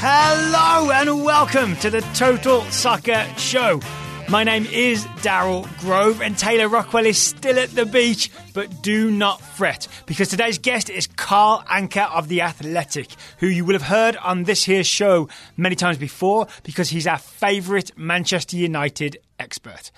Hello and welcome to the Total Soccer Show. My name is Daryl Grove and Taylor Rockwell is still at the beach, but do not fret because today's guest is Carl Anka of The Athletic, who you will have heard on this here show many times before because he's our favourite Manchester United expert.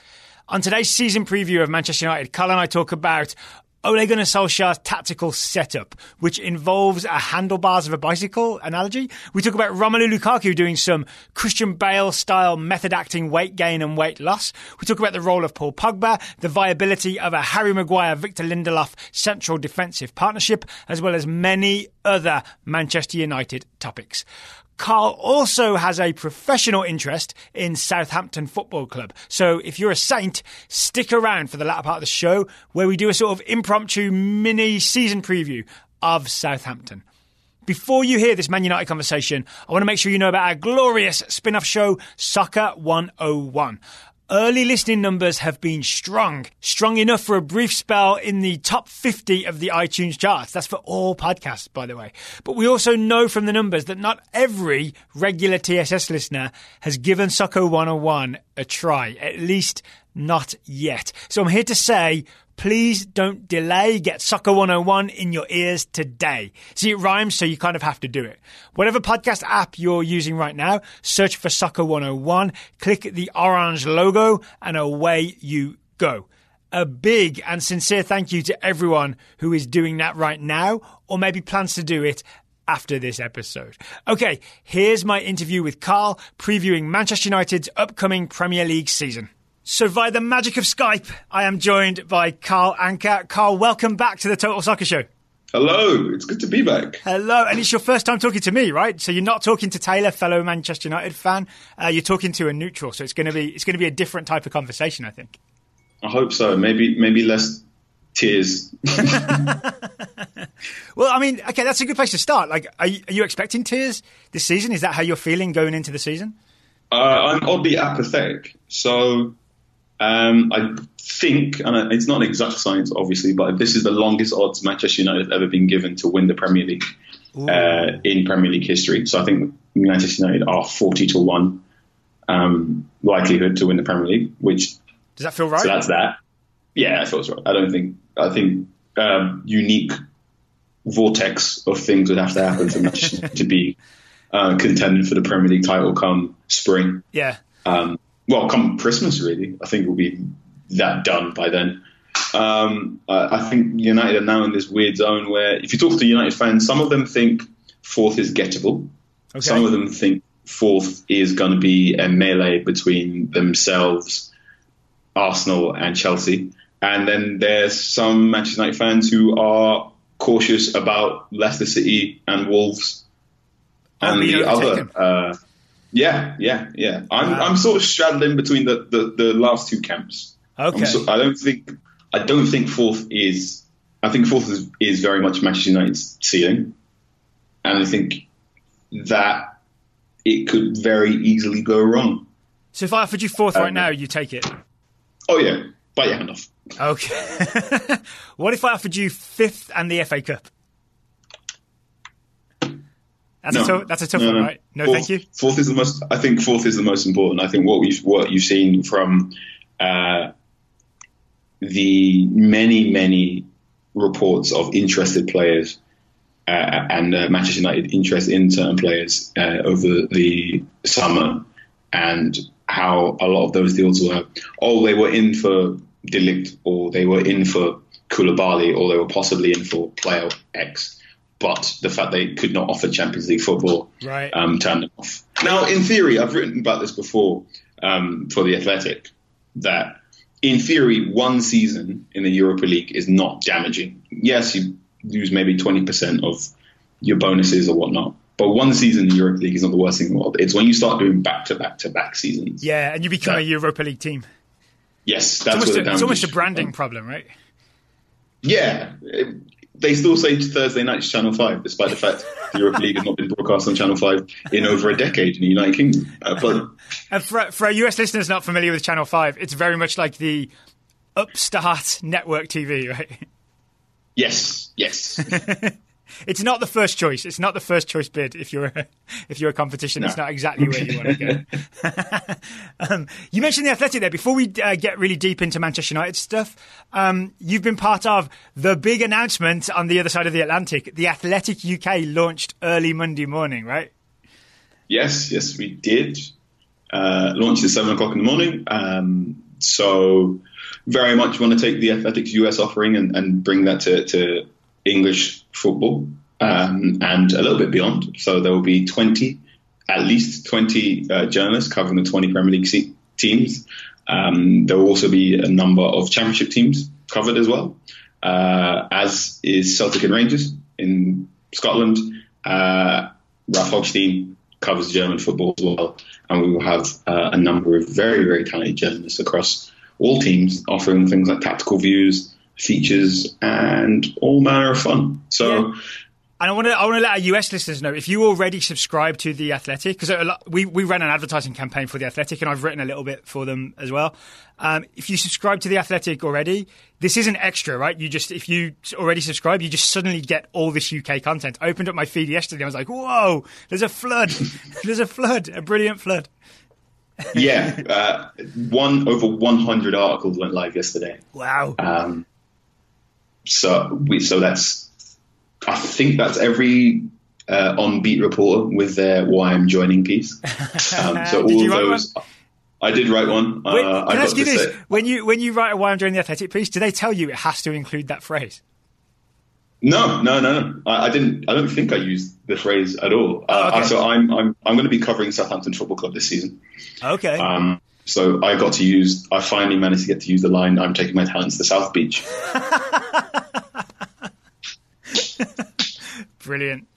On today's season preview of Manchester United, Carl and I talk about Ole Gunnar Solskjaer's tactical setup, which involves a handlebars of a bicycle analogy. We talk about Romelu Lukaku doing some Christian Bale-style method-acting weight gain and weight loss. We talk about the role of Paul Pogba, the viability of a Harry Maguire, Victor Lindelof central defensive partnership, as well as many other Manchester United topics. Carl also has a professional interest in Southampton Football Club. So if you're a Saint, stick around for the latter part of the show where we do a sort of impromptu mini-season preview of Southampton. Before you hear this Man United conversation, I want to make sure you know about our glorious spin-off show, Soccer 101. Early listening numbers have been strong enough for a brief spell in the top 50 of the iTunes charts. That's for all podcasts, by the way. But we also know from the numbers that not every regular TSS listener has given Soccer 101 a try, at least not yet. So I'm here to say, please don't delay. Get Soccer 101 in your ears today. See, it rhymes, so you kind of have to do it. Whatever podcast app you're using right now, search for Soccer 101, click the orange logo, and away you go. A big and sincere thank you to everyone who is doing that right now, or maybe plans to do it after this episode. Okay, here's my interview with Carl, previewing Manchester United's upcoming Premier League season. So via the magic of Skype, I am joined by Carl Anka. Carl, welcome back to the Total Soccer Show. Hello, it's good to be back. Hello, and it's your first time talking to me, right? So you're not talking to Taylor, fellow Manchester United fan. You're talking to a neutral, so it's going to be a different type of conversation, I think. I hope so. Maybe less tears. Well, I mean, okay, that's a good place to start. Like, are you expecting tears this season? Is that how you're feeling going into the season? I'm oddly apathetic, so. I think, and it's not an exact science, obviously, but this is the longest odds Manchester United have ever been given to win the Premier League in Premier League history. So I think Manchester United are 40-1 likelihood to win the Premier League. Which does that feel right? So that's that. Yeah, it feels right. I think unique vortex of things would have to happen for Manchester United to be contending for the Premier League title come spring. Yeah. Well, come Christmas, really, I think we'll be that done by then. I think United are now in this weird zone where, if you talk to United fans, some of them think fourth is gettable. Okay. Some of them think fourth is going to be a melee between themselves, Arsenal and Chelsea. And then there's some Manchester United fans who are cautious about Leicester City and Wolves and the other... Yeah. I'm sort of straddling between the last two camps. Okay. I don't think fourth is. I think fourth is very much Manchester United's ceiling, and I think that it could very easily go wrong. So if I offered you fourth right now, you take it. Oh yeah, bite your hand off. Okay. What if I offered you fifth and the FA Cup? That's a tough one, right? No, fourth, thank you. Fourth is the most important. I think what you've seen from the many reports of interested players and Manchester United interest in certain players over the summer, and how a lot of those deals were, they were in for De Ligt, or they were in for Koulibaly, or they were possibly in for player X. But the fact they could not offer Champions League football turned them off. Now, in theory, I've written about this before for The Athletic, that in theory, one season in the Europa League is not damaging. Yes, you lose maybe 20% of your bonuses or whatnot, but one season in the Europa League is not the worst thing in the world. It's when you start doing back-to-back seasons. Yeah, and you become a Europa League team. Yes, that's what the damage is. It's almost a branding problem, right? Yeah, they still say Thursday night is Channel 5, despite the fact the Europa League has not been broadcast on Channel 5 in over a decade in the United Kingdom. And for our US listeners not familiar with Channel 5, it's very much like the upstart network TV, right? Yes. It's not the first choice. It's not the first choice bid if you're a competition. No. It's not exactly where you want to go. You mentioned The Athletic there. Before we get really deep into Manchester United stuff, you've been part of the big announcement on the other side of the Atlantic. The Athletic UK launched early Monday morning, right? Yes, we did. Launched at 7 o'clock in the morning. So very much want to take the Athletic's US offering and bring that to English football and a little bit beyond. So there will be at least 20 journalists covering the 20 Premier League teams. There will also be a number of Championship teams covered as well, as is Celtic and Rangers in Scotland. Ralph Hogstein covers German football as well, and we will have a number of very, very talented journalists across all teams offering things like tactical views, features, and all manner of fun. So, yeah. And I want to let our US listeners know, if you already subscribe to The Athletic, because we ran an advertising campaign for The Athletic, and I've written a little bit for them as well. If you subscribe to The Athletic already, this isn't extra, right? If you already subscribe, you just suddenly get all this UK content. I opened up my feed yesterday, I was like, whoa, there's a flood. A brilliant flood. Yeah, over 100 articles went live yesterday. Wow. So that's, I think that's every on-beat reporter with their "Why I'm Joining" piece. So all of those, I did write one. Can I ask you this? When you write a "Why I'm Joining the Athletic" piece, do they tell you it has to include that phrase? No. I didn't. I don't think I used the phrase at all. Okay. So I'm going to be covering Southampton Football Club this season. Okay. So I finally managed to get to use the line, "I'm taking my talents to South Beach." Brilliant.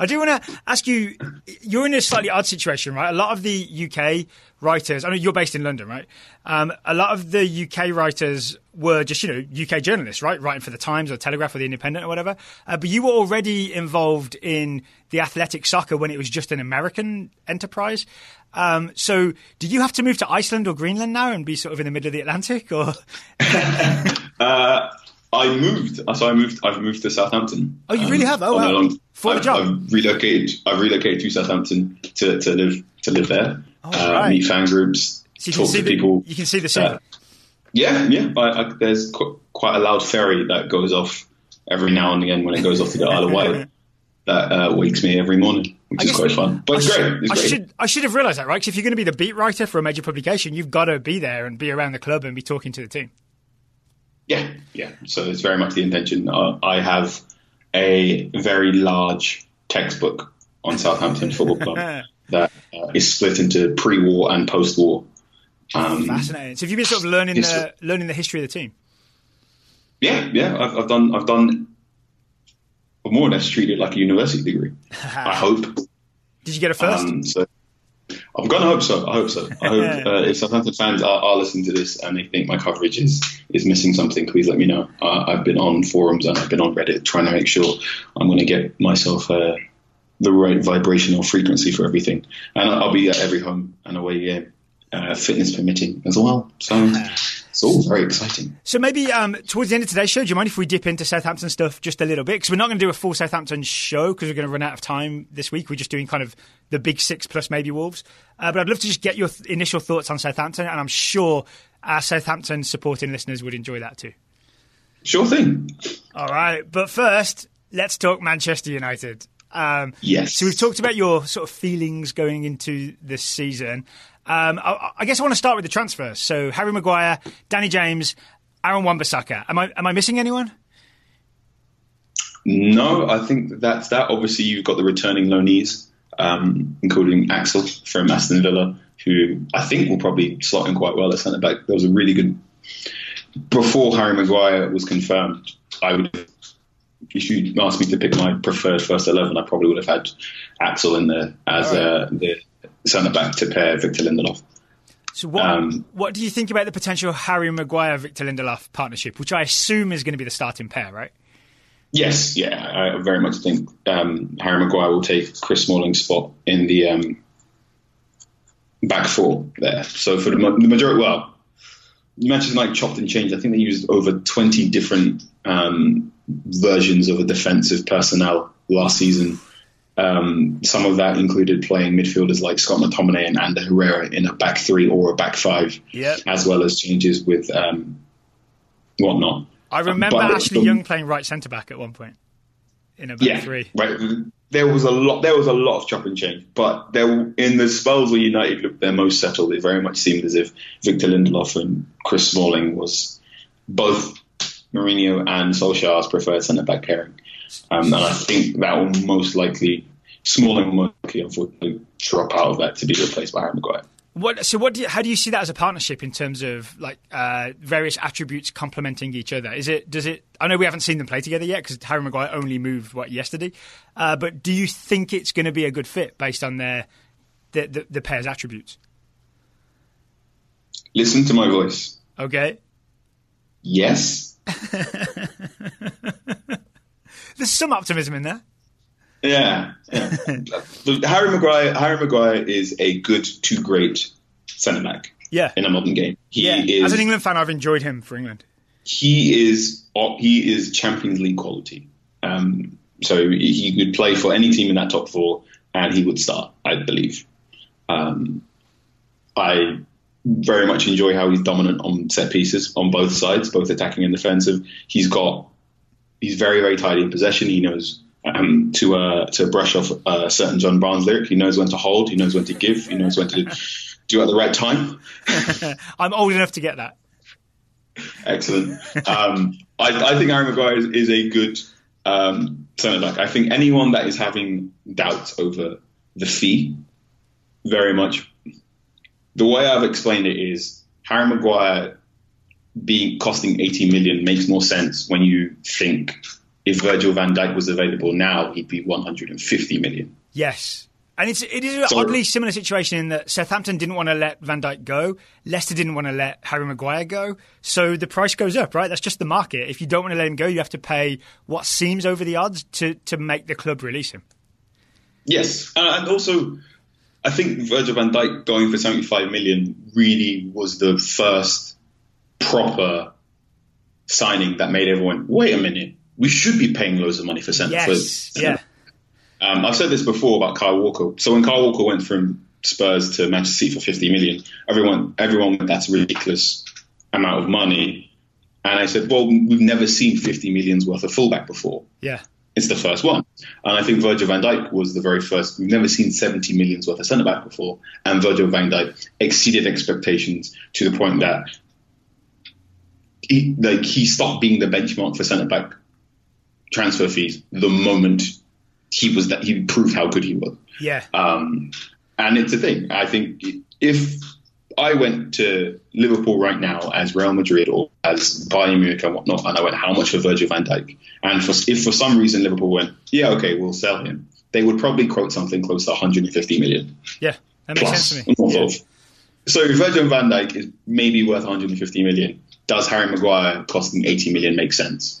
I do want to ask you, you're in a slightly odd situation, right? A lot of the UK writers, I mean, you're based in London, right? A lot of the UK writers were just, UK journalists, right? Writing for the Times or Telegraph or the Independent or whatever. But you were already involved in the Athletic Soccer when it was just an American enterprise. So do you have to move to Iceland or Greenland now and be sort of in the middle of the Atlantic, or? I've moved to Southampton. Oh, you really have? Oh, wow. For a job. I've relocated to Southampton to live there. Oh, right. Meet fan groups, so talk to people. You can see the scene. Yeah. I there's quite a loud ferry that goes off every now and again when it goes off to the Isle of Wight. That wakes me every morning, which is quite fun. But it's great. I should have realised that, right? Because if you're going to be the beat writer for a major publication, you've got to be there and be around the club and be talking to the team. Yeah. So it's very much the intention. I have a very large textbook on Southampton Football Club that is split into pre-war and post-war. Fascinating. So have you been sort of learning the history of the team? Yeah. I've done more or less treated like a university degree. I hope. Did you get a first? I'm going to hope so. I hope if Southampton fans are listening to this and they think my coverage is missing something, please let me know. I've been on forums and I've been on Reddit trying to make sure I'm going to get myself the right vibrational frequency for everything. And I'll be at every home and away game, fitness permitting as well. So it's all very exciting. So maybe towards the end of today's show, do you mind if we dip into Southampton stuff just a little bit? Because we're not going to do a full Southampton show because we're going to run out of time this week. We're just doing kind of the big six plus maybe Wolves. But I'd love to just get your initial thoughts on Southampton, and I'm sure our Southampton supporting listeners would enjoy that too. Sure thing. All right. But first, let's talk Manchester United. Yes. So we've talked about your sort of feelings going into this season. I guess I want to start with the transfers. So Harry Maguire, Danny James, Aaron Wan-Bissaka. Am I missing anyone? No, I think that's that. Obviously, you've got the returning loanees, including Axel from Aston Villa, who I think will probably slot in quite well at centre back. There was a really good. Before Harry Maguire was confirmed, if you asked me to pick my preferred first 11, I probably would have had Axel in there as the centre back to pair Victor Lindelof. So what do you think about the potential Harry Maguire-Victor Lindelof partnership, which I assume is going to be the starting pair, right? Yes, yeah. I very much think Harry Maguire will take Chris Smalling's spot in the back four there. So for the majority, Manchester United chopped and changed. I think they used over 20 different versions of a defensive personnel last season. Some of that included playing midfielders like Scott McTominay and Ander Herrera in a back three or a back five, as well as changes with whatnot. I remember Ashley Young playing right centre back at one point in a back three. Right. There was a lot. There was a lot of chop and change, but in the spells where United looked their most settled, it very much seemed as if Victor Lindelof and Chris Smalling was both Mourinho and Solskjaer's preferred centre back pairing, and I think that will most likely unfortunately drop out of that to be replaced by Harry Maguire. How do you see that as a partnership in terms of like various attributes complementing each other? I know we haven't seen them play together yet because Harry Maguire only moved yesterday. But do you think it's going to be a good fit based on the pair's attributes? Listen to my voice. Okay. Yes. There's some optimism in there. Yeah. Harry Maguire is a good to great centre-back in a modern game. As an England fan, I've enjoyed him for England. He is Champions League quality. So he would play for any team in that top four and he would start, I believe. I very much enjoy how he's dominant on set pieces on both sides, both attacking and defensive. He's very, very tidy in possession. He knows... to brush off a certain John Barnes lyric. He knows when to hold, he knows when to give, he knows when to do at the right time. I'm old enough to get that. Excellent. I think Harry Maguire is a good centre-back. I think anyone that is having doubts over the fee, very much, the way I've explained it is Harry Maguire being costing 80 million makes more sense when you think... If Virgil van Dijk was available now, he'd be 150 million. Yes. And it is an oddly similar situation in that Southampton didn't want to let Van Dijk go. Leicester didn't want to let Harry Maguire go. So the price goes up, right? That's just the market. If you don't want to let him go, you have to pay what seems over the odds to make the club release him. Yes. And also, I think Virgil van Dijk going for 75 million really was the first proper signing that made everyone, wait a minute. We should be paying loads of money for centre. Yes, yeah. I've said this before about Kyle Walker. So when Kyle Walker went from Spurs to Manchester City for 50 million, everyone went, that's a ridiculous amount of money. And I said, well, we've never seen 50 million's worth of fullback before. Yeah. It's the first one. And I think Virgil van Dijk was the very first. We've never seen 70 million's worth of centre-back before. And Virgil van Dijk exceeded expectations to the point that he stopped being the benchmark for centre-back transfer fees the moment he proved how good he was. Yeah. And it's a thing. I think if I went to Liverpool right now as Real Madrid or as Bayern Munich and whatnot, and I went, how much for Virgil van Dijk? And if for some reason Liverpool went, yeah, okay, we'll sell him, they would probably quote something close to 150 million. Yeah, that makes sense to me. Yeah. So Virgil van Dijk is maybe worth 150 million. Does Harry Maguire costing 80 million make sense?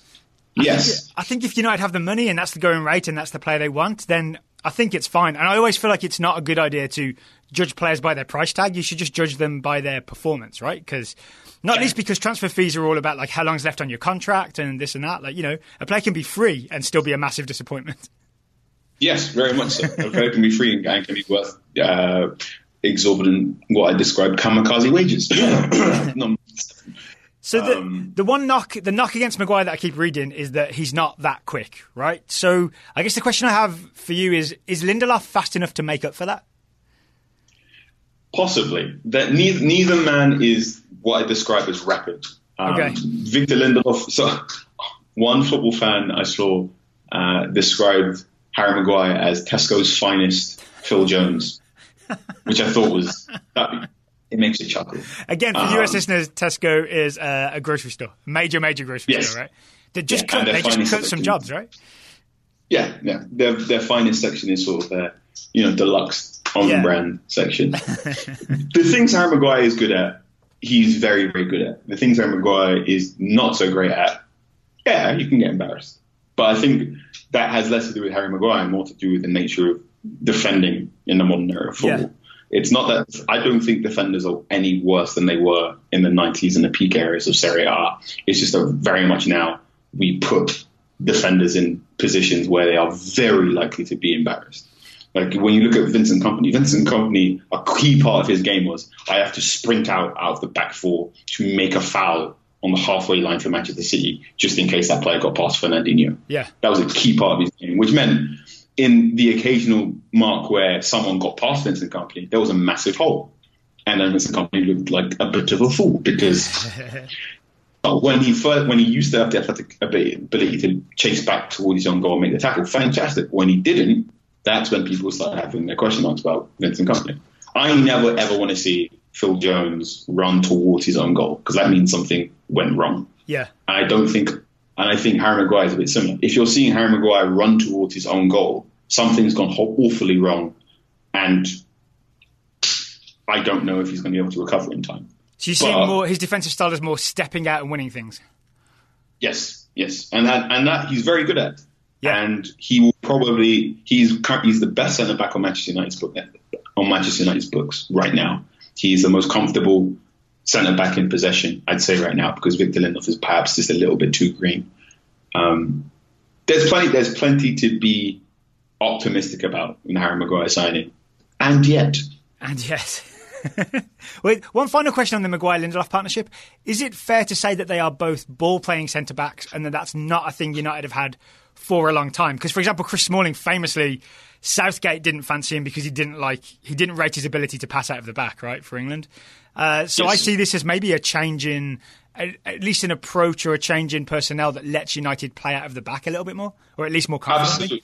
Yes. I think if United have the money and that's the going rate and that's the player they want, then I think it's fine. And I always feel like it's not a good idea to judge players by their price tag. You should just judge them by their performance, right? Because not least because transfer fees are all about like how long's left on your contract and this and that. Like, you know, a player can be free and still be a massive disappointment. Yes, very much so. A player can be free and can be worth exorbitant, what I described, kamikaze wages. No. So the one knock against Maguire that I keep reading is that he's not that quick, right? So I guess the question I have for you is Lindelof fast enough to make up for that? Possibly. That neither man is what I describe as rapid. Okay. Victor Lindelof. So one football fan I saw described Harry Maguire as Tesco's finest Phil Jones, which I thought was... It makes you chuckle. Again, for US listeners, Tesco is a grocery store, major grocery store, right? They just cut some jobs, right? Yeah, yeah. Their finest section is sort of their, deluxe on-brand section. The things Harry Maguire is good at, he's very, very good at. The things Harry Maguire is not so great at, you can get embarrassed. But I think that has less to do with Harry Maguire and more to do with the nature of defending in the modern era of football. Yeah. It's not that I don't think defenders are any worse than they were in the 90s and the peak areas of Serie A. It's just that very much now we put defenders in positions where they are very likely to be embarrassed. Like when you look at Vincent Kompany, a key part of his game was, I have to sprint out of the back four to make a foul on the halfway line for Manchester City, just in case that player got past Fernandinho. Yeah. That was a key part of his game, which meant in the occasional mark where someone got past Vincent Kompany, there was a massive hole. And then Vincent Kompany looked like a bit of a fool because when he used to have the athletic ability to chase back towards his own goal and make the tackle, fantastic. When he didn't, that's when people started having their question marks about Vincent Kompany. I never, ever want to see Phil Jones run towards his own goal because that means something went wrong. Yeah. I think Harry Maguire is a bit similar. If you're seeing Harry Maguire run towards his own goal, something's gone awfully wrong, and I don't know if he's going to be able to recover in time. So you see his defensive style is more stepping out and winning things? Yes. And that he's very good at. Yeah. And he will probably... He's the best centre-back on Manchester United's books right now. He's the most comfortable centre-back in possession, I'd say right now, because Victor Lindelof is perhaps just a little bit too green. There's plenty to be optimistic about in Harry Maguire signing. And yet. Wait, one final question on the Maguire-Lindelof partnership. Is it fair to say that they are both ball-playing centre-backs and that that's not a thing United have had for a long time? Because, for example, Chris Smalling famously, Southgate didn't fancy him because he didn't rate his ability to pass out of the back, right, for England. So yes. I see this as maybe a change in, at least an approach or a change in personnel that lets United play out of the back a little bit more, or at least more confidently.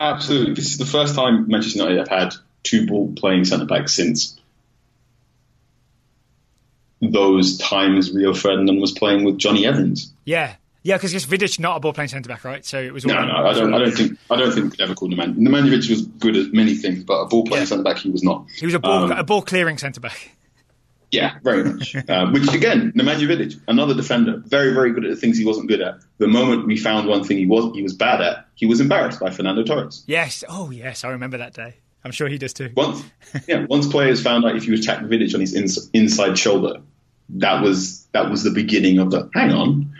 Absolutely. This is the first time Manchester United have had two ball-playing centre-backs since those times Rio Ferdinand was playing with Johnny Evans. Yeah, because Vidic not a ball-playing centre-back, right? So it was. I don't think we could ever call Nemanja. Nemanja Vidic was good at many things, but a ball-playing centre-back he was not. He was a ball-clearing centre-back. Yeah, very much. Which again, Nemanja Vidic, another defender, very, very good at the things he wasn't good at. The moment we found one thing he was bad at, he was embarrassed by Fernando Torres. Yes. Oh, yes. I remember that day. I'm sure he does too. Once players found out if you attack Vidic on his inside shoulder, that was the beginning of the hang on.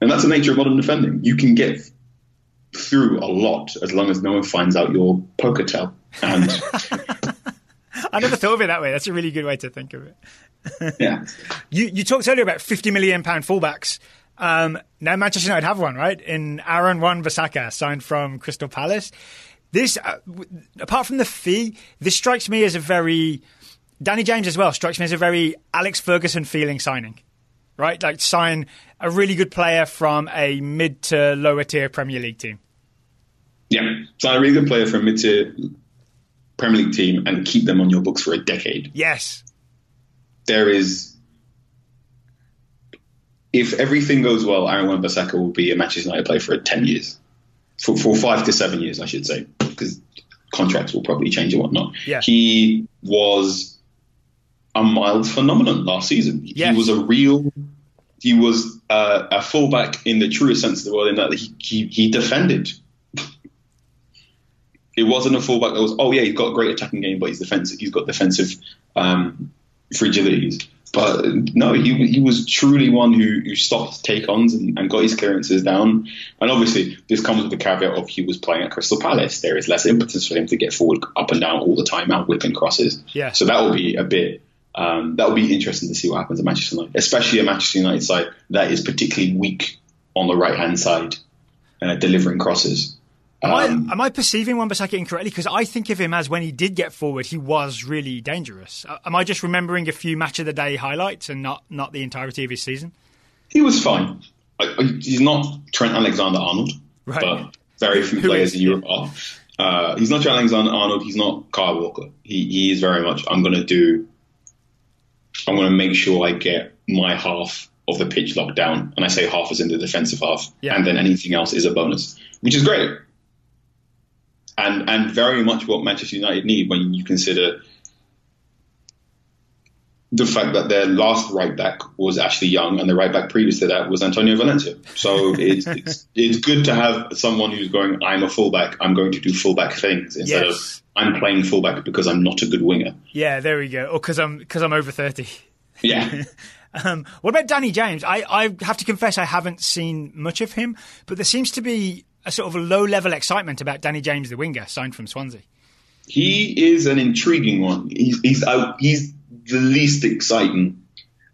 And that's the nature of modern defending. You can get through a lot as long as no one finds out your poker tell. And I never thought of it that way. That's a really good way to think of it. Yeah. You talked earlier about £50 million fullbacks. Now Manchester United have one, right? In Aaron Wan-Bissaka, signed from Crystal Palace. This, apart from the fee, this strikes me as a very... Danny James as well strikes me as a very Alex Ferguson feeling signing, right? Like sign a really good player from a mid to lower tier Premier League team. Yeah, sign a really good player from a mid tier Premier League team and keep them on your books for a decade. Yes. There is... If everything goes well, Aaron Wan-Bissaka will be a Manchester United player for 10 years. For 5 to 7 years, I should say, because contracts will probably change and whatnot. Yeah. He was a mild phenomenon last season. Yes. He was a fullback in the truest sense of the word, in that he defended. It wasn't a fullback that was, he's got a great attacking game, but he's defensive. He's got defensive fragilities. But no, he was truly one who stopped take-ons and got his clearances down. And obviously, this comes with the caveat of he was playing at Crystal Palace. There is less impetus for him to get forward, up and down all the time, out whipping crosses. Yeah. So that will be a bit. That will be interesting to see what happens at Manchester United, especially a Manchester United side that is particularly weak on the right-hand side, delivering crosses. Am I perceiving Wan-Bissaka incorrectly? Because I think of him as when he did get forward, he was really dangerous. Am I just remembering a few match of the day highlights and not the entirety of his season? He was fine. He's not Trent Alexander-Arnold, right. But very few players in Europe are. He's not Trent Alexander-Arnold. He's not Kyle Walker. He is very much, I'm going to make sure I get my half of the pitch locked down. And I say half is in the defensive half. Yeah. And then anything else is a bonus, which is great. And very much what Manchester United need when you consider the fact that their last right back was Ashley Young and the right back previous to that was Antonio Valencia. So it's good to have someone who's going, I'm a fullback, I'm going to do fullback things instead of I'm playing fullback because I'm not a good winger. Yeah, there we go. Or because I'm over 30. Yeah. What about Danny James? I have to confess I haven't seen much of him, but there seems to be a sort of a low-level excitement about Danny James, the winger, signed from Swansea. He is an intriguing one. He's the least exciting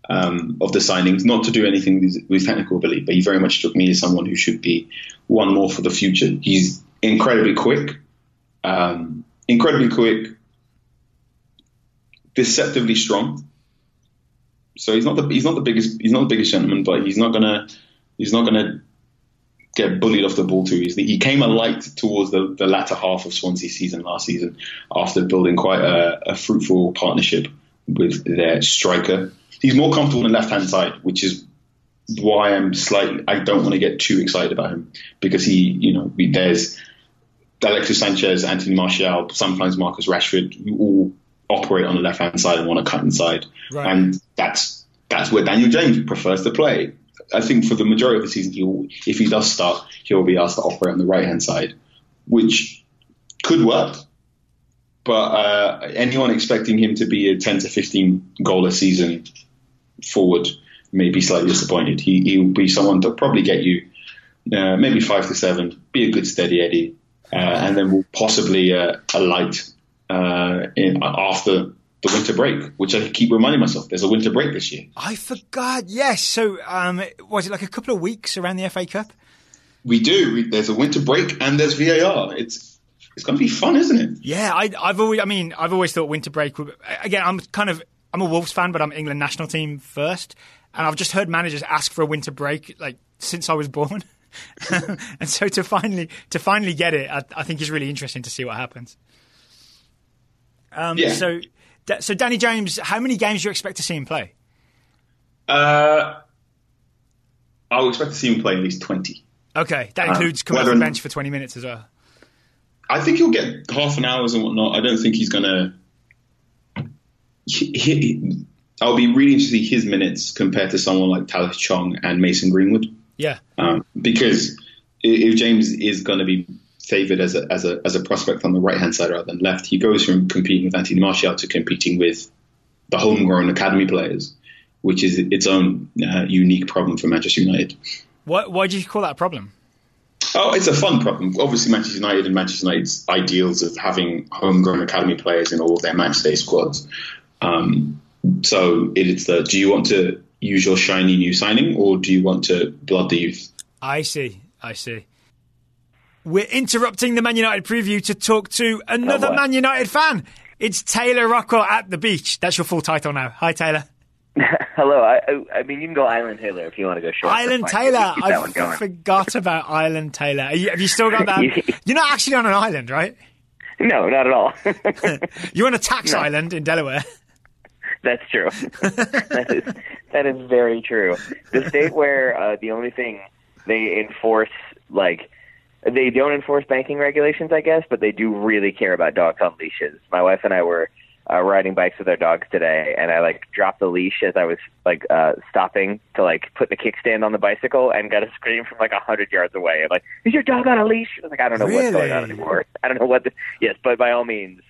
of the signings, not to do anything with technical ability, but he very much struck me as someone who should be one more for the future. He's incredibly quick, deceptively strong. So he's not the biggest gentleman, but he's not gonna get bullied off the ball too easily. He came alight towards the latter half of Swansea season last season after building quite a fruitful partnership with their striker. He's more comfortable on the left-hand side, which is why I don't want to get too excited about him, because there's Alexis Sanchez, Anthony Martial, sometimes Marcus Rashford, who all operate on the left-hand side and want to cut inside. Right. And that's where Daniel James prefers to play. I think for the majority of the season, if he does start, he'll be asked to operate on the right-hand side, which could work. But anyone expecting him to be a 10 to 15 goal a season forward may be slightly disappointed. He'll be someone to probably get you maybe 5 to 7, be a good steady Eddie, and then will possibly alight after the winter break, which I keep reminding myself. There's a winter break this year. I forgot. Yes. So was it like a couple of weeks around the FA Cup? We do. There's a winter break and there's VAR. It's going to be fun, isn't it? Yeah. I've always thought winter break would. Again, I'm a Wolves fan, but I'm England national team first, and I've just heard managers ask for a winter break like since I was born. And so to finally get it, I think is really interesting to see what happens. So Danny James, how many games do you expect to see him play? I'll expect to see him play at least 20. Okay, that includes coming off the bench for 20 minutes as well. I think he'll get half an hour and whatnot. I don't think he's going to... I'll be really interested to see his minutes compared to someone like Talis Chong and Mason Greenwood. Yeah. Because if James is going to be favoured as a prospect on the right-hand side rather than left, he goes from competing with Anthony Martial to competing with the homegrown academy players, which is its own unique problem for Manchester United. Why do you call that a problem? Oh, it's a fun problem. Obviously, Manchester United and Manchester United's ideals of having homegrown academy players in all of their matchday squads. So it's the, do you want to use your shiny new signing or do you want to blood the youth? I see. We're interrupting the Man United preview to talk to another Man United fan. It's Taylor Rockwell at the beach. That's your full title now. Hi, Taylor. Hello. I mean, you can go Island Taylor if you want to go short. Island Taylor. I forgot about Island Taylor. Have you still got that? You're not actually on an island, right? No, not at all. You're on a tax island in Delaware. That's true. That is very true. The state where the only thing they enforce, like... They don't enforce banking regulations, I guess, but they do really care about dogs on leashes. My wife and I were riding bikes with our dogs today, and I dropped the leash as I was stopping to put the kickstand on the bicycle, and got a scream from 100 yards away. I'm like, "Is your dog on a leash?" I was like, "I don't know what's going on anymore. I don't know what." Yes, but by all means,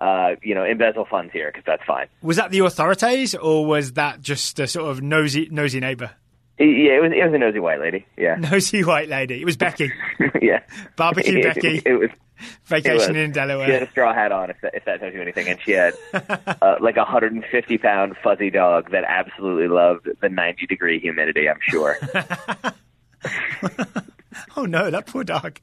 embezzle funds here because that's fine. Was that the authorities, or was that just a sort of nosy neighbor? Yeah, it was a nosy white lady. Yeah, nosy white lady. It was Becky. Yeah, barbecue Becky. It was vacationing in Delaware. She had a straw hat on, if that tells you anything, and she had a 150-pound fuzzy dog that absolutely loved the 90-degree humidity. I'm sure. Oh no, that poor dog.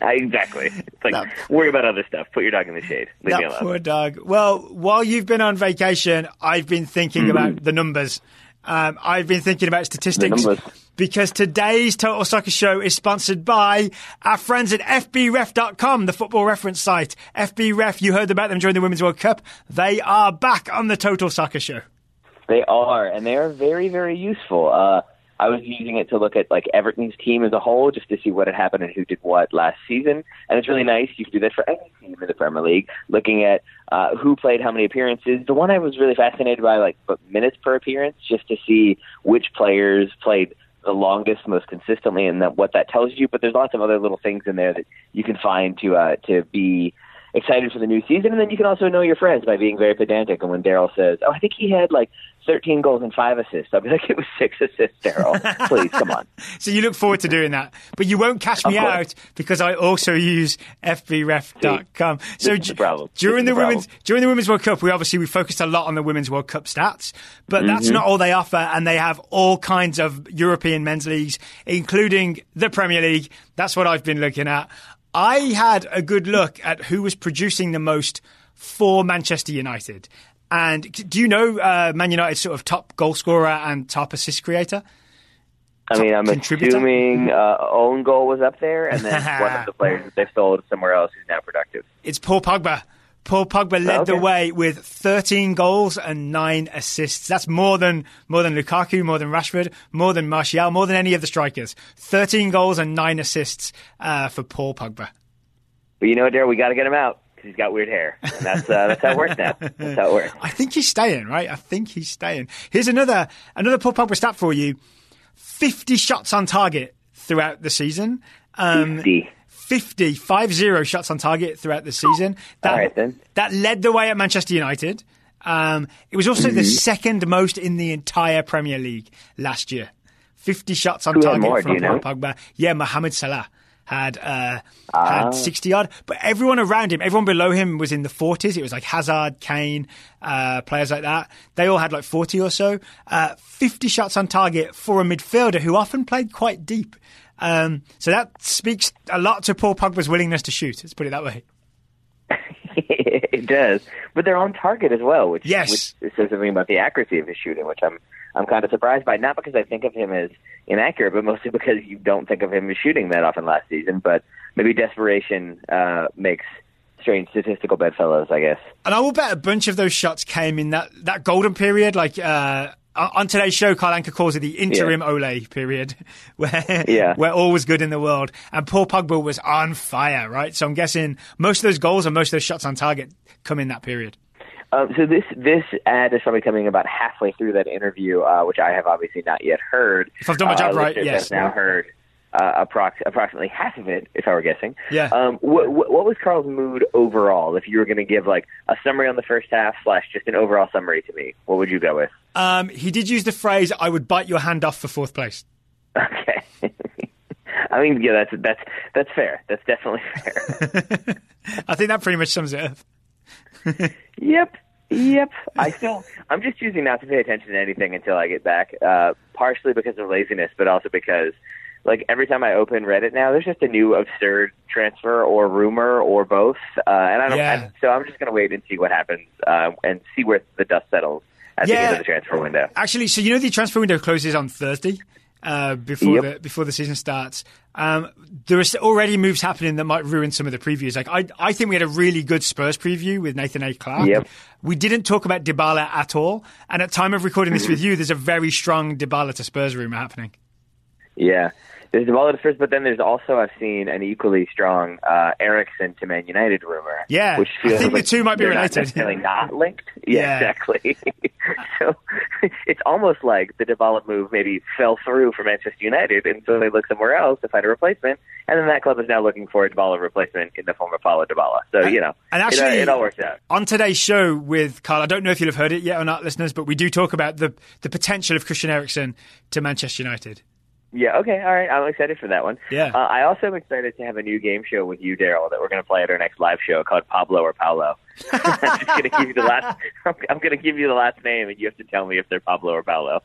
Exactly. It's worry about other stuff. Put your dog in the shade. Leave me alone. Poor dog. Well, while you've been on vacation, I've been thinking about the numbers. I've been thinking about statistics because today's Total Soccer Show is sponsored by our friends at FBref.com, the football reference site. FBref, you heard about them during the Women's World Cup. They are back on the Total Soccer Show. They are, and they are very, very useful. I was using it to look at Everton's team as a whole just to see what had happened and who did what last season. And it's really nice. You can do that for any team in the Premier League, looking at who played how many appearances. The one I was really fascinated by, minutes per appearance, just to see which players played the longest, most consistently, and what that tells you. But there's lots of other little things in there that you can find to be excited for the new season. And then you can also know your friends by being very pedantic. And when Daryl says, oh, I think he had like 13 goals and 5 assists, I'll be like, it was 6 assists, Daryl. Please, come on. So you look forward to doing that. But you won't cash me out because I also use fbref.com. So during the Women's World Cup, we focused a lot on the Women's World Cup stats, but that's not all they offer. And they have all kinds of European men's leagues, including the Premier League. That's what I've been looking at. I had a good look at who was producing the most for Manchester United. And do you know Man United's sort of top goal scorer and top assist creator? I mean, I'm assuming own goal was up there, and then one of the players that they've sold somewhere else who's now productive. It's Paul Pogba. Paul Pogba led the way with 13 goals and 9 assists. That's more than Lukaku, more than Rashford, more than Martial, more than any of the strikers. 13 goals and 9 assists for Paul Pogba. But you know what, Darryl, we got to get him out because he's got weird hair. And that's how it works now. That's how it works. I think he's staying, right? I think he's staying. Here's another Paul Pogba stat for you. 50 shots on target throughout the season. 50 shots on target throughout the season. That led the way at Manchester United. It was also the second most in the entire Premier League last year. 50 shots on target from Paul Pogba. Yeah, Mohamed Salah had 60-odd. But everyone around him, everyone below him was in the 40s. It was like Hazard, Kane, players like that. They all had like 40 or so. 50 shots on target for a midfielder who often played quite deep. So that speaks a lot to Paul Pogba's willingness to shoot. Let's put it that way. It does, but they're on target as well, which says something about the accuracy of his shooting, which I'm kind of surprised by. Not because I think of him as inaccurate, but mostly because you don't think of him as shooting that often last season. But maybe desperation makes strange statistical bedfellows, I guess. And I will bet a bunch of those shots came in that golden period, like. On today's show, Carl Anka calls it the interim Ole period, where all was good in the world. And Paul Pogba was on fire, right? So I'm guessing most of those goals and most of those shots on target come in that period. So this ad is probably coming about halfway through that interview, which I have obviously not yet heard. If I've done my job right, yes. I've now heard approximately half of it, if I were guessing. Yeah. What was Carl's mood overall? If you were going to give like a summary on the first half / just an overall summary to me, what would you go with? He did use the phrase, I would bite your hand off for 4th place. Okay. I mean, yeah, that's fair. That's definitely fair. I think that pretty much sums it up. Yep. I'm just choosing not to pay attention to anything until I get back, partially because of laziness, but also because like every time I open Reddit now, there's just a new absurd transfer or rumor or both. And I don't. Yeah. So I'm just going to wait and see what happens and see where the dust settles at the end of the transfer window. Actually, so you know the transfer window closes on Thursday before the season starts. There are already moves happening that might ruin some of the previews. Like I think we had a really good Spurs preview with Nathan A. Clark. Yep. We didn't talk about Dybala at all. And at time of recording this with you, there's a very strong Dybala to Spurs rumor happening. Yeah. There's Dybala to Spurs, but then there's also, I've seen an equally strong Eriksen to Man United rumor. Yeah, which feels I think like the two might be related. Not linked. Yeah, exactly. So it's almost like the Dybala move maybe fell through for Manchester United, and so they looked somewhere else to find a replacement, and then that club is now looking for a Dybala replacement in the form of Paulo Dybala. So, and actually, it all works out. On today's show with Carl, I don't know if you'll have heard it yet or not, listeners, but we do talk about the potential of Christian Eriksen to Manchester United. Yeah, okay, all right. I'm excited for that one. Yeah. I also am excited to have a new game show with you, Daryl, that we're going to play at our next live show called Pablo or Paolo. I'm going to give you the last name, and you have to tell me if they're Pablo or Paolo.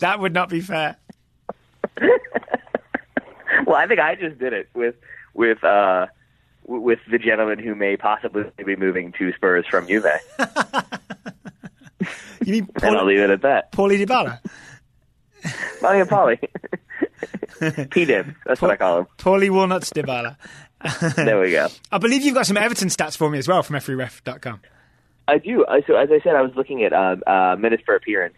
That would not be fair. Well, I think I just did it with the gentleman who may possibly be moving to Spurs from Juve. You mean and I'll leave it at that. Paulie Dybala. Paulie. P-Dib, that's what I call him. Paulie Walnuts Dybala. There we go. I believe you've got some Everton stats for me as well from fref.com. I do. So as I said, I was looking at minutes per appearance.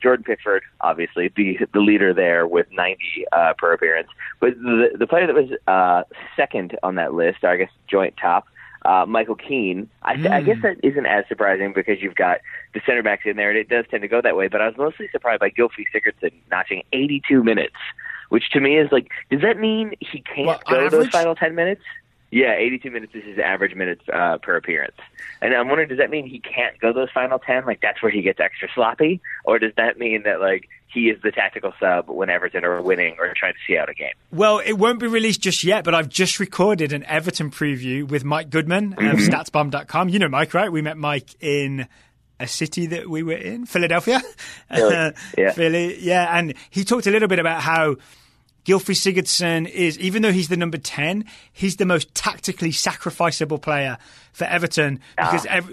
Jordan Pickford, obviously, the leader there with 90 per appearance. But the player that was second on that list, or I guess joint top, Michael Keane. I guess that isn't as surprising because you've got the center backs in there, and it does tend to go that way. But I was mostly surprised by Gylfi Sigurdsson notching 82 minutes. Which to me is like, does that mean he can't go those final 10 minutes? Yeah, 82 minutes is his average minutes per appearance. And I'm wondering, does that mean he can't go those final 10? Like, that's where he gets extra sloppy? Or does that mean that, like, he is the tactical sub when Everton are winning or trying to see out a game? Well, it won't be released just yet, but I've just recorded an Everton preview with Mike Goodman of StatsBomb.com. You know Mike, right? We met Mike in a city that we were in, Philadelphia. Philly, yeah. And he talked a little bit about how Gylfi Sigurdsson is, even though he's the number 10, he's the most tactically sacrificeable player for Everton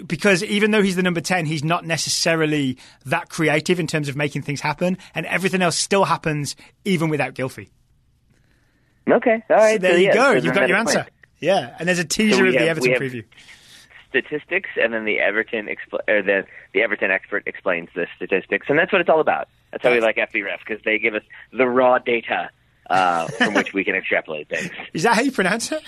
because even though he's the number 10, he's not necessarily that creative in terms of making things happen, and everything else still happens even without Gylfi. Okay, all right. So there you go. You've got your answer. Point. Yeah, and there's a teaser of the Everton preview. Statistics, and then the Everton expert explains the statistics, and that's what it's all about. That's how we like FBref, because they give us the raw data from which we can extrapolate things. Is that how you pronounce it?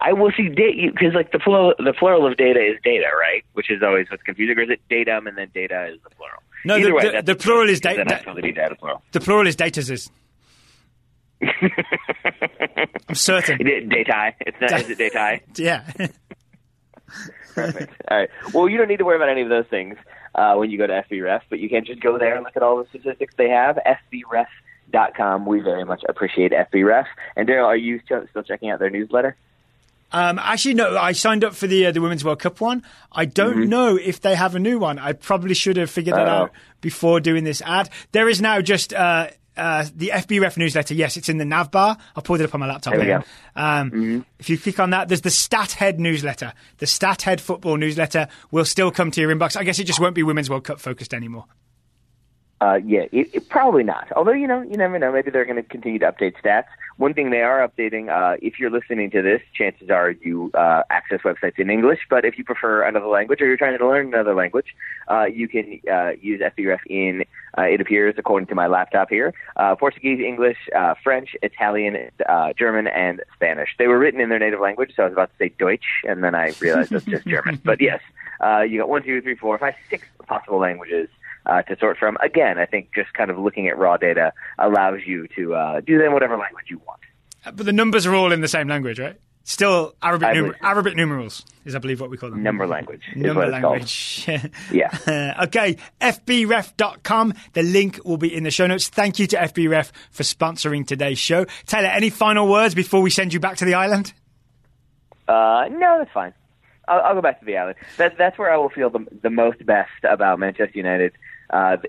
I will see date because like the plural of data is data, right? Which is always what's confusing. Or is it datum and then data is the plural? No, the plural is data. The plural is datas. I'm certain. Data. It's not. Is it data? Yeah. Perfect. All right. Well, you don't need to worry about any of those things when you go to FBref, but you can just go there and look at all the statistics they have. FBref.com. We very much appreciate FBref. And Daryl, are you still checking out their newsletter? Actually, no. I signed up for the Women's World Cup one. I don't know if they have a new one. I probably should have figured that out before doing this ad. There is now just the FBref newsletter. Yes, it's in the nav bar. I'll pull it up on my laptop. There we go. If you click on that, there's the Stathead newsletter. The Stathead football newsletter will still come to your inbox. I guess it just won't be Women's World Cup focused anymore. It probably not. Although, you never know. Maybe they're going to continue to update stats. One thing they are updating, if you're listening to this, chances are you access websites in English. But if you prefer another language or you're trying to learn another language, you can use FBref in, it appears, according to my laptop here, Portuguese, English, French, Italian, German, and Spanish. They were written in their native language, so I was about to say Deutsch, and then I realized that's just German. But yes, you got 1, 2, 3, 4, 5, 6 possible languages to sort from. Again, I think just kind of looking at raw data allows you to do them whatever language you want. But the numbers are all in the same language, right? Still Arabic numerals is, I believe, what we call them. Number language. Yeah. Okay, fbref.com. The link will be in the show notes. Thank you to FBref for sponsoring today's show. Taylor, any final words before we send you back to the island? No, that's fine. I'll go back to the island. That's where I will feel the most best about Manchester United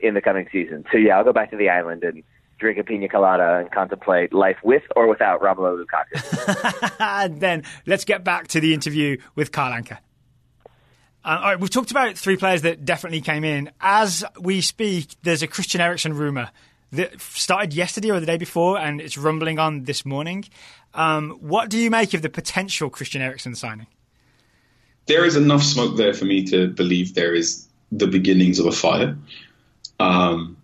in the coming season. So, yeah, I'll go back to the island and drink a pina colada and contemplate life with or without Romelu Lukaku. And then let's get back to the interview with Carl Anka. All right, we've talked about three players that definitely came in. As we speak, there's a Christian Eriksen rumour that started yesterday or the day before, and it's rumbling on this morning. What do you make of the potential Christian Eriksen signing? There is enough smoke there for me to believe there is the beginnings of a fire. I'm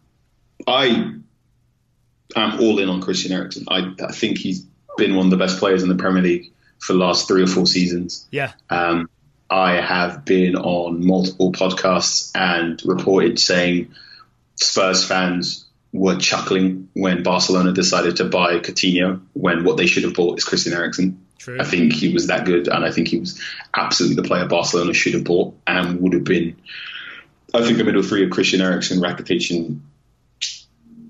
all in on Christian Eriksen. I think he's been one of the best players in the Premier League for the last 3 or 4 seasons. Yeah. I have been on multiple podcasts and reported saying Spurs fans were chuckling when Barcelona decided to buy Coutinho when what they should have bought is Christian Eriksen. True. I think he was that good, and I think he was absolutely the player Barcelona should have bought and would have been. I think the middle three of Christian Eriksen, Rakitic and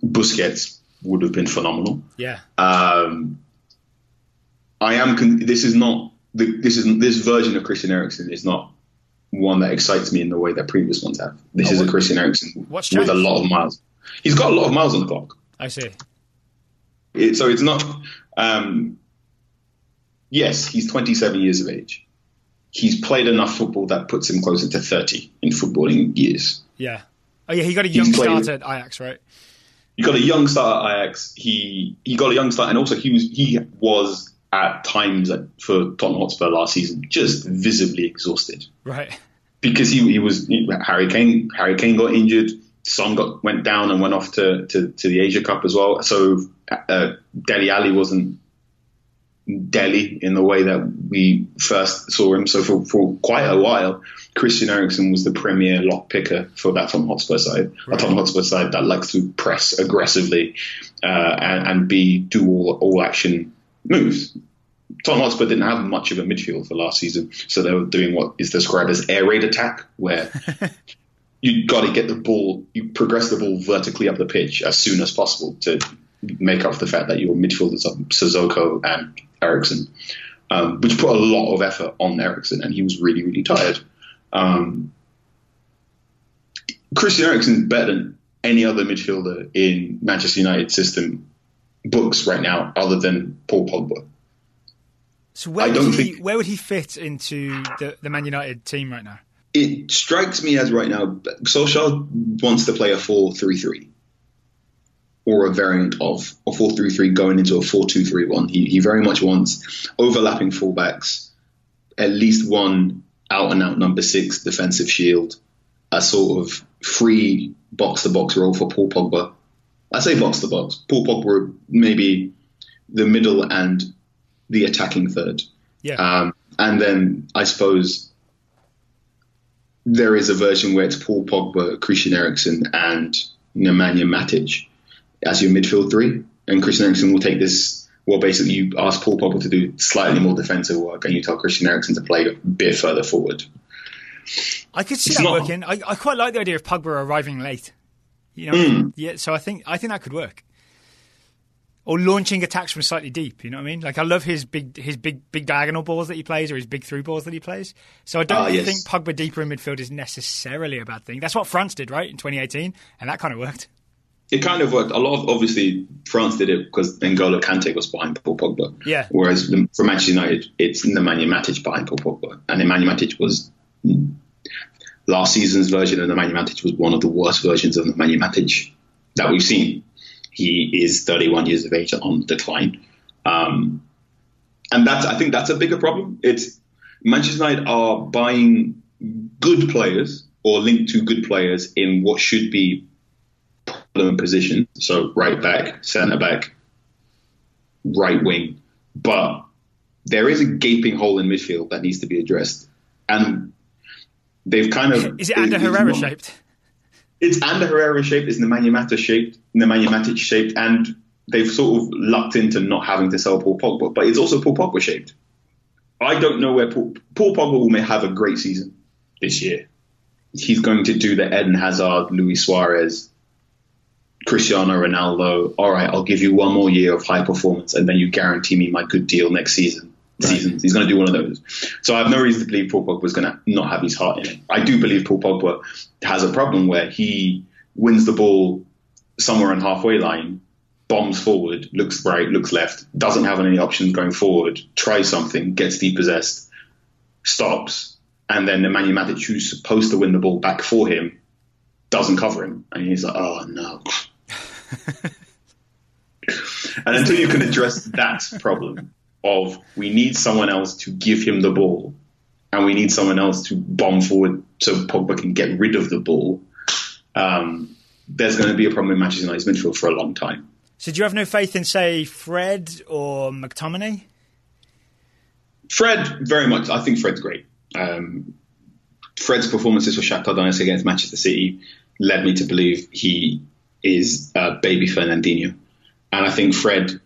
Busquets would have been phenomenal. Yeah. This version of Christian Eriksen is not one that excites me in the way that previous ones have. This is a Christian Eriksen with a lot of miles. He's got a lot of miles on the clock. I see. So it's not. Yes, he's 27 years of age. He's played enough football that puts him closer to 30 in footballing years. Yeah. Oh yeah, he got a young start at Ajax, right? He got a young start at Ajax. He got a young start, and also he was at times for Tottenham Hotspur last season just visibly exhausted, right? Because he was Harry Kane got injured. Son went down and went off to the Asia Cup as well. So Dele Alli wasn't Dele in the way that we first saw him. So for quite a while, Christian Eriksen was the premier lock picker for that Tottenham Hotspur side. Right. A Tottenham Hotspur side that likes to press aggressively and do all action moves. Tottenham Hotspur didn't have much of a midfield for last season, so they were doing what is described as air raid attack, where you've got to get the ball, you progress the ball vertically up the pitch as soon as possible to make up for the fact that your midfielders are Sissoko and Eriksen, which put a lot of effort on Eriksen, and he was really, really tired. Christian Eriksen, better than any other midfielder in Manchester United system books right now, other than Paul Pogba. So where would he fit into the Man United team right now? It strikes me as right now, Solskjaer wants to play a 4-3-3 or a variant of a 4-3-3 going into a 4-2-3-1. He very much wants overlapping fullbacks, at least one out-and-out number six defensive shield, a sort of free box-to-box role for Paul Pogba. I say box-to-box. Paul Pogba maybe the middle and the attacking third. Yeah. And then I suppose there is a version where it's Paul Pogba, Christian Eriksen and Nemanja Matic as your midfield three. And Christian Eriksen will take this, well, basically you ask Paul Pogba to do slightly more defensive work and you tell Christian Eriksen to play a bit further forward. I could see that working. I quite like the idea of Pogba arriving late. You know, yeah. So I think that could work. Or launching attacks from slightly deep, you know what I mean? Like I love his big diagonal balls that he plays, or his big through balls that he plays. So I don't think Pogba deeper in midfield is necessarily a bad thing. That's what France did, right, in 2018, and that kind of worked. It kind of worked. A lot of obviously France did it because N'Golo Kante was behind Paul Pogba. Yeah. Whereas for Manchester United, it's Nemanja Matic behind Paul Pogba, and Nemanja Matic was last season's version of Nemanja Matic was one of the worst versions of Nemanja Matic that we've seen. He is 31 years of age and on decline. And that's, I think that's a bigger problem. It's Manchester United are buying good players or linked to good players in what should be problem position. So right back, centre back, right wing. But there is a gaping hole in midfield that needs to be addressed. And they've kind of... Is it Ander Herrera shaped? It's Ander Herrera shaped, it's Nemanja Matic shaped, and they've sort of lucked into not having to sell Paul Pogba, but it's also Paul Pogba shaped. I don't know where Paul Pogba may have a great season this year. He's going to do the Eden Hazard, Luis Suarez, Cristiano Ronaldo. All right, I'll give you one more year of high performance, and then you guarantee me my good deal next season. Seasons. He's going to do one of those. So I have no reason to believe Paul Pogba is going to not have his heart in it. I do believe Paul Pogba has a problem where he wins the ball somewhere on halfway line, bombs forward, looks right, looks left, doesn't have any options going forward, tries something, gets depossessed, stops, and then Nemanja Matic, who's supposed to win the ball back for him, doesn't cover him. And he's like, oh, no. And until you can address that problem... of we need someone else to give him the ball and we need someone else to bomb forward so Pogba can get rid of the ball, there's going to be a problem in Manchester United's midfield for a long time. So do you have no faith in, say, Fred or McTominay? Fred, very much. I think Fred's great. Fred's performances for Shakhtar Donetsk against Manchester City led me to believe he is baby Fernandinho. And I think Fred's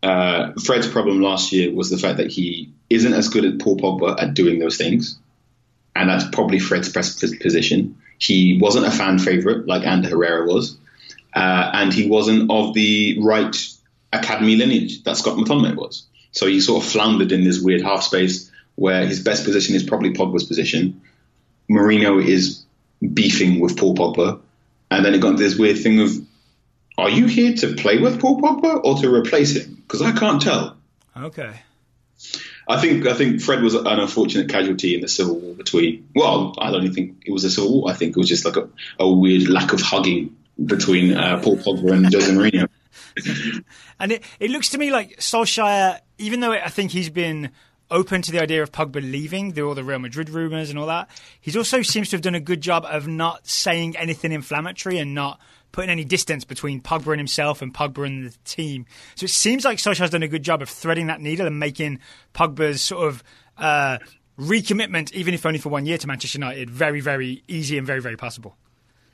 problem last year was the fact that he isn't as good as Paul Pogba at doing those things. And that's probably Fred's best position. He wasn't a fan favourite like Ander Herrera was. And he wasn't of the right academy lineage that Scott McTominay was. So he sort of floundered in this weird half space where his best position is probably Pogba's position. Mourinho is beefing with Paul Pogba. And then it got into this weird thing of, are you here to play with Paul Pogba or to replace him? Because I can't tell. Okay. I think Fred was an unfortunate casualty in the civil war between... Well, I don't even think it was a civil war. I think it was just like a weird lack of hugging between Paul Pogba and Jose Mourinho. And it looks to me like Solskjaer, even though I think he's been open to the idea of Pogba leaving, all the Real Madrid rumours and all that, he also seems to have done a good job of not saying anything inflammatory and not... putting any distance between Pogba and himself and Pogba and the team. So it seems like Solskjaer's done a good job of threading that needle and making Pogba's sort of recommitment, even if only for 1 year, to Manchester United very, very easy and very, very possible.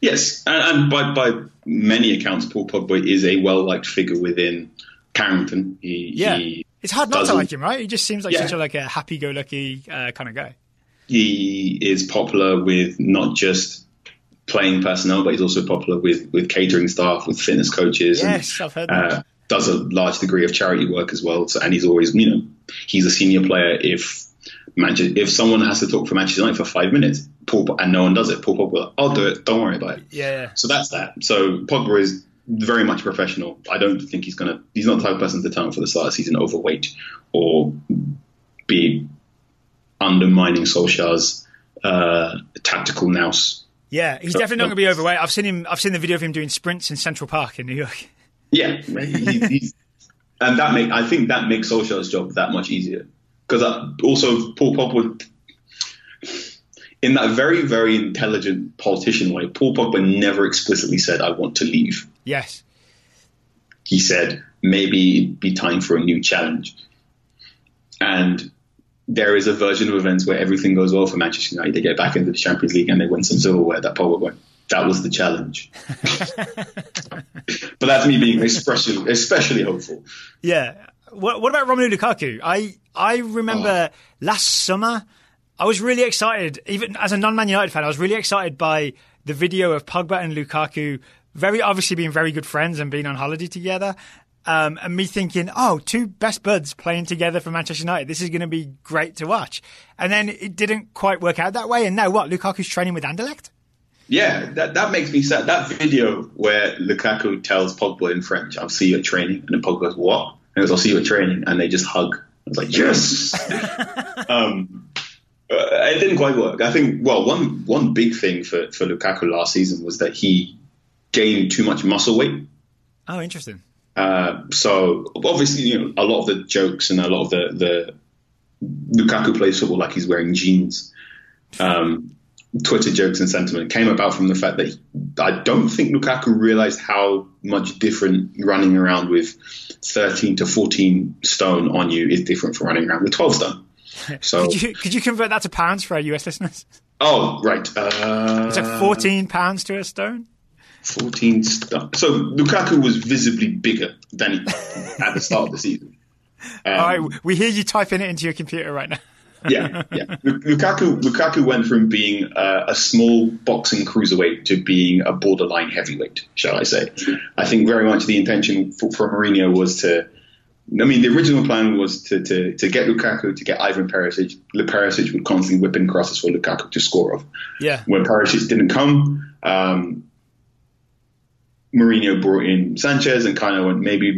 Yes, and by many accounts, Paul Pogba is a well-liked figure within Carrington. He It's hard not to like him, right? He just seems like such a like a happy-go-lucky kind of guy. He is popular with not just playing personnel, but he's also popular with catering staff, with fitness coaches. Yes, and, I've heard that. Does a large degree of charity work as well. So, and he's always, you know, he's a senior player. If someone has to talk for Manchester United for 5 minutes, and no one does it, Paul Pogba, I'll do it. Don't worry about it. Yeah. So that's that. So Pogba is very much professional. I don't think he's not the type of person to turn up for the start of the season overweight or be undermining Solskjaer's tactical nous. Yeah, he's definitely not going to be overweight. I've seen the video of him doing sprints in Central Park in New York. Yeah, and I think that makes Solskjaer's job that much easier. Because also Paul Pogba, in that very, very intelligent politician way, Paul Pogba never explicitly said, I want to leave. Yes. He said, maybe it'd be time for a new challenge. And there is a version of events where everything goes well for Manchester United. They get back into the Champions League and they win some silverware that Pogba won. That was the challenge. But that's me being especially hopeful. Yeah. What about Romelu Lukaku? I remember last summer, I was really excited, even as a non-Man United fan, I was really excited by the video of Pogba and Lukaku very obviously being very good friends and being on holiday together. And me thinking, two best buds playing together for Manchester United. This is going to be great to watch. And then it didn't quite work out that way. And now what? Lukaku's training with Anderlecht? Yeah, that makes me sad. That video where Lukaku tells Pogba in French, I'll see you at training. And then Pogba goes, what? And he goes, I'll see you at training. And they just hug. I was like, yes! It didn't quite work. I think, one big thing for Lukaku last season was that he gained too much muscle weight. Oh, interesting. So, obviously, you know, a lot of the jokes and a lot of the Lukaku plays football like he's wearing jeans. Twitter jokes and sentiment came about from the fact that I don't think Lukaku realized how much different running around with 13 to 14 stone on you is different from running around with 12 stone. So could you convert that to pounds for our US listeners? Oh, right. It's like 14 pounds to a stone? 14 stone. So Lukaku was visibly bigger than at the start of the season. All right, we hear you typing it into your computer right now. Yeah. Lukaku went from being a small boxing cruiserweight to being a borderline heavyweight, shall I say. I think very much the intention for Mourinho was the original plan was to get Lukaku, to get Ivan Perisic. Perisic would constantly whip in crosses for Lukaku to score off. Yeah. When Perisic didn't come, Mourinho brought in Sanchez and kind of went, maybe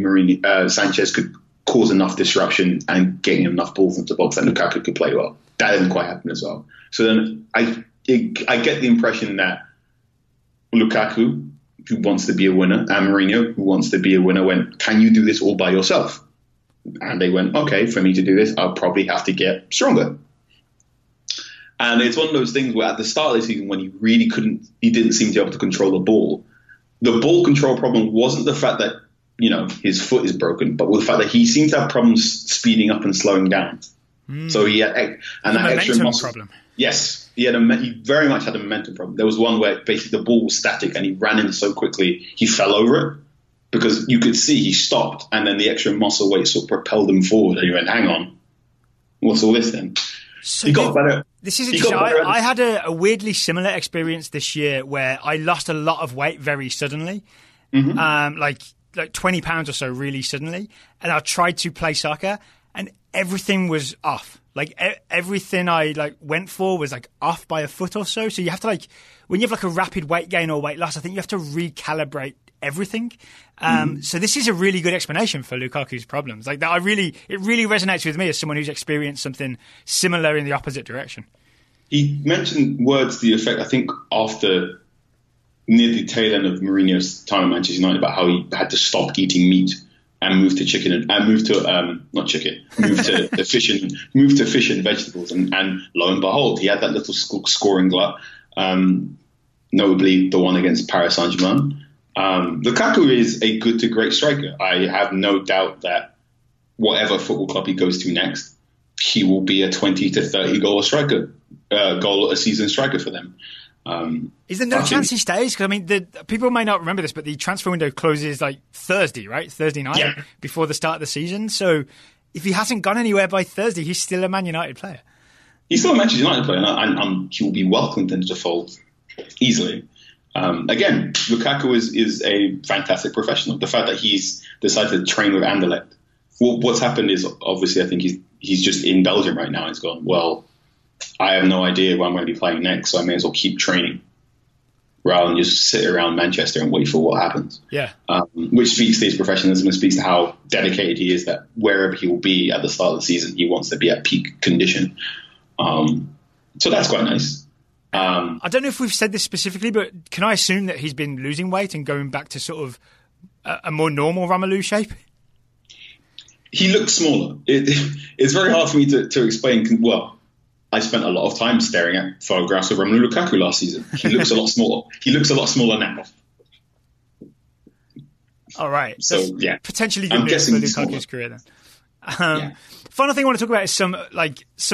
Sanchez could cause enough disruption and getting enough balls into the box that Lukaku could play well. That didn't quite happen as well. So then I get the impression that Lukaku, who wants to be a winner, and Mourinho, who wants to be a winner, went, can you do this all by yourself? And they went, okay, for me to do this, I'll probably have to get stronger. And it's one of those things where at the start of the season when he didn't seem to be able to control the ball. The ball control problem wasn't the fact that his foot is broken, but with the fact that he seems to have problems speeding up and slowing down. So he had that extra muscle problem. Yes, he very much had a momentum problem. There was one where basically the ball was static and he ran in so quickly he fell over it because you could see he stopped and then the extra muscle weight sort of propelled him forward and he went, hang on, what's all this then? So he got better. This is interesting. I had a weirdly similar experience this year where I lost a lot of weight very suddenly. Mm-hmm. Like 20 pounds or so really suddenly, and I tried to play soccer and everything was off. Like everything I went for was off by a foot or so. So you have to when you have a rapid weight gain or weight loss, I think you have to recalibrate everything. So this is a really good explanation for Lukaku's problems. Like that it really resonates with me as someone who's experienced something similar in the opposite direction. He mentioned words to the effect, I think after near the tail end of Mourinho's time at Manchester United about how he had to stop eating meat and move to fish and vegetables. And lo and behold, he had that little scoring glut, notably the one against Paris Saint-Germain. Lukaku is a good to great striker. I have no doubt that whatever football club he goes to next, he will be a 20 to 30 goal a season striker for them. Is there no chance he stays? Because people may not remember this, but the transfer window closes Thursday night before the start of the season. So if he hasn't gone anywhere by Thursday, he's still a Man United player. He's still a Manchester United player, and he will be well content to fold easily. Again, Lukaku is a fantastic professional. The fact that he's decided to train with Anderlecht, what's happened is obviously I think he's just in Belgium right now and he's gone, well, I have no idea where I'm going to be playing next, so I may as well keep training rather than just sit around Manchester and wait for what happens. Yeah. Which speaks to his professionalism and speaks to how dedicated he is, that wherever he will be at the start of the season, he wants to be at peak condition. So that's quite nice. I don't know if we've said this specifically, but can I assume that he's been losing weight and going back to sort of a more normal Romelu shape? He looks smaller. It's very hard for me to explain. Well, I spent a lot of time staring at photographs of Romelu Lukaku last season. He looks a lot smaller. He looks a lot smaller now. All right. So yeah, potentially good news for Lukaku's career then. Yeah. Final thing I want to talk about is some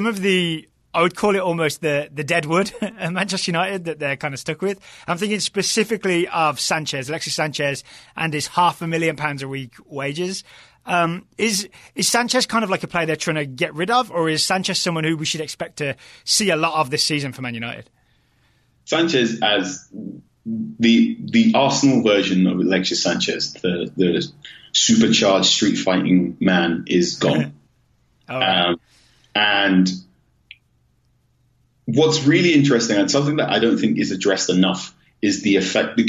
of the, I would call it almost the dead wood at Manchester United that they're kind of stuck with. I'm thinking specifically of Alexis Sanchez, and his £500,000 a week wages. Is Sanchez kind of like a player they're trying to get rid of, or is Sanchez someone who we should expect to see a lot of this season for Man United? Sanchez as the Arsenal version of Alexis Sanchez, the supercharged street fighting man, is gone. And what's really interesting, and something that I don't think is addressed enough, is the effect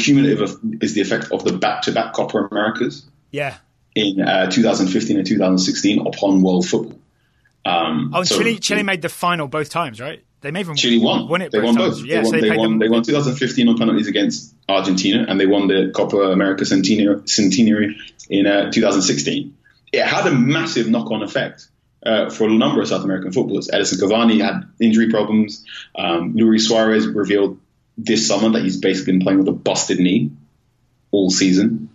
of the back-to-back Copa Americas. Yeah. In 2015 and 2016 upon world football. Chile made the final both times, right? They may even Chile won it. They won both. Yeah, they won 2015 on penalties against Argentina, and they won the Copa America Centenary in 2016. It had a massive knock-on effect for a number of South American footballers. Edison Cavani had injury problems. Luis Suarez revealed this summer that he's basically been playing with a busted knee all season.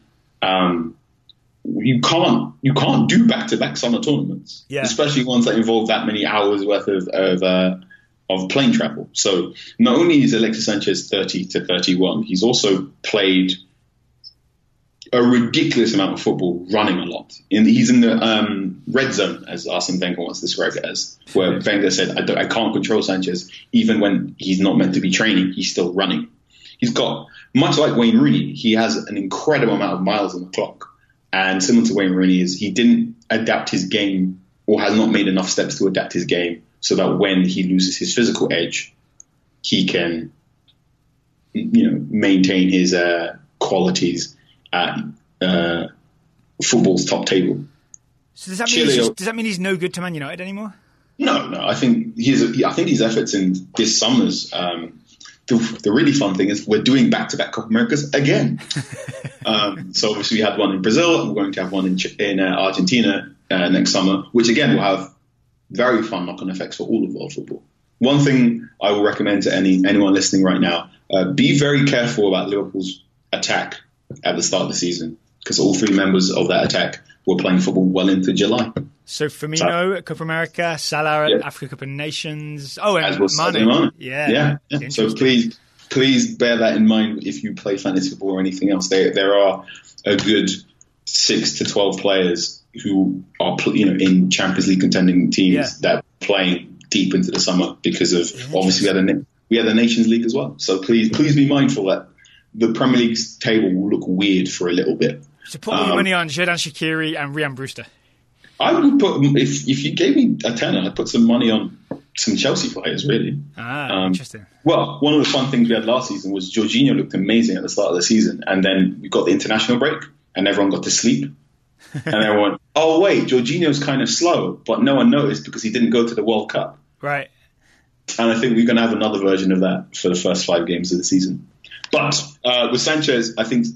You can't do back-to-back summer tournaments, especially ones that involve that many hours worth of plane travel. So not only is Alexis Sanchez 30 to 31, he's also played a ridiculous amount of football, running a lot. He's in the red zone, as Arsene Wenger wants to describe it as, where Wenger said, I can't control Sanchez. Even when he's not meant to be training, he's still running. He's got, much like Wayne Rooney, he has an incredible amount of miles on the clock. And similar to Wayne Rooney, is he didn't adapt his game, or has not made enough steps to adapt his game, so that when he loses his physical edge, he can, maintain his qualities at football's top table. So does that mean he's no good to Man United anymore? No. I think his efforts in this summer's. The really fun thing is we're doing back-to-back Copa Americas again. So obviously we had one in Brazil, and we're going to have one in Argentina next summer, which again will have very fun knock-on effects for all of world football. One thing I will recommend to anyone listening right now, be very careful about Liverpool's attack at the start of the season, because all three members of that attack were playing football well into July. So Firmino at Copa America, Salah at Africa Cup of Nations. Oh, and Mane. Yeah. So please bear that in mind if you play fantasy football or anything else. There are a good 6 to 12 players who are in Champions League contending teams that are playing deep into the summer because of obviously we had the Nations League as well. So please be mindful that the Premier League's table will look weird for a little bit. So put your money on Xherdan Shaqiri and Ryan Brewster. I would put, if you gave me a tenner, I'd put some money on some Chelsea players, really. Interesting. Well, one of the fun things we had last season was Jorginho looked amazing at the start of the season, and then we got the international break, and everyone got to sleep. And everyone went, oh, wait, Jorginho's kind of slow, but no one noticed because he didn't go to the World Cup. Right. And I think we're going to have another version of that for the first 5 games of the season. But with Sanchez, I think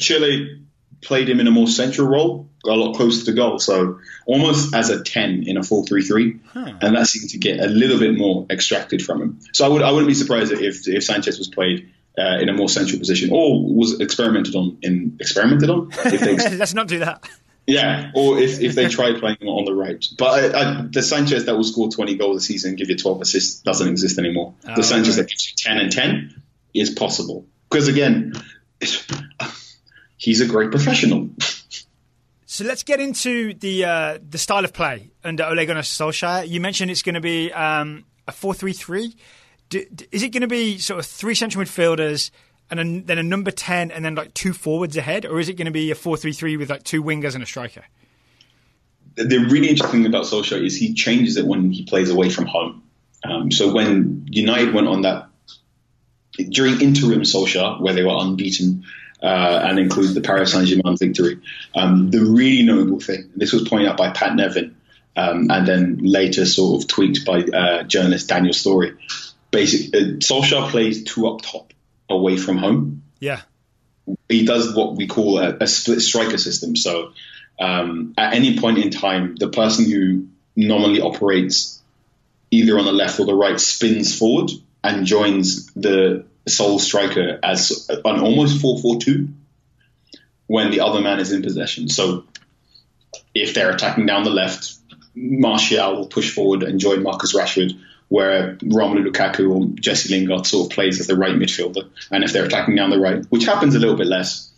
Chile played him in a more central role, a lot closer to goal, so almost as a 10 in a 4-3-3, and that seemed to get a little bit more extracted from him. So I wouldn't be surprised if Sanchez was played in a more central position, or was experimented on. Let's not do that. Yeah, or if they tried playing him on the right. But the Sanchez that will score 20 goals a season and give you 12 assists doesn't exist anymore. The Sanchez that gives you 10 and 10 is possible because, again, he's a great professional. So let's get into the style of play under Ole Gunnar Solskjaer. You mentioned it's going to be a 4-3-3. Is it going to be sort of three central midfielders and then a number 10 and then like two forwards ahead? Or is it going to be a 4-3-3 with like two wingers and a striker? The really interesting thing about Solskjaer is he changes it when he plays away from home. So when United went on that, during interim Solskjaer, where they were unbeaten, and includes the Paris Saint-Germain victory. The really notable thing, this was pointed out by Pat Nevin, and then later sort of tweaked by journalist Daniel Story. Basically, Solskjaer plays two up top away from home. Yeah. He does what we call a split striker system. So at any point in time, the person who normally operates either on the left or the right spins forward and joins the sole striker as an almost 4-4-2 when the other man is in possession. So if they're attacking down the left, Martial will push forward and join Marcus Rashford, where Romelu Lukaku or Jesse Lingard sort of plays as the right midfielder. And if they're attacking down the right, which happens a little bit less,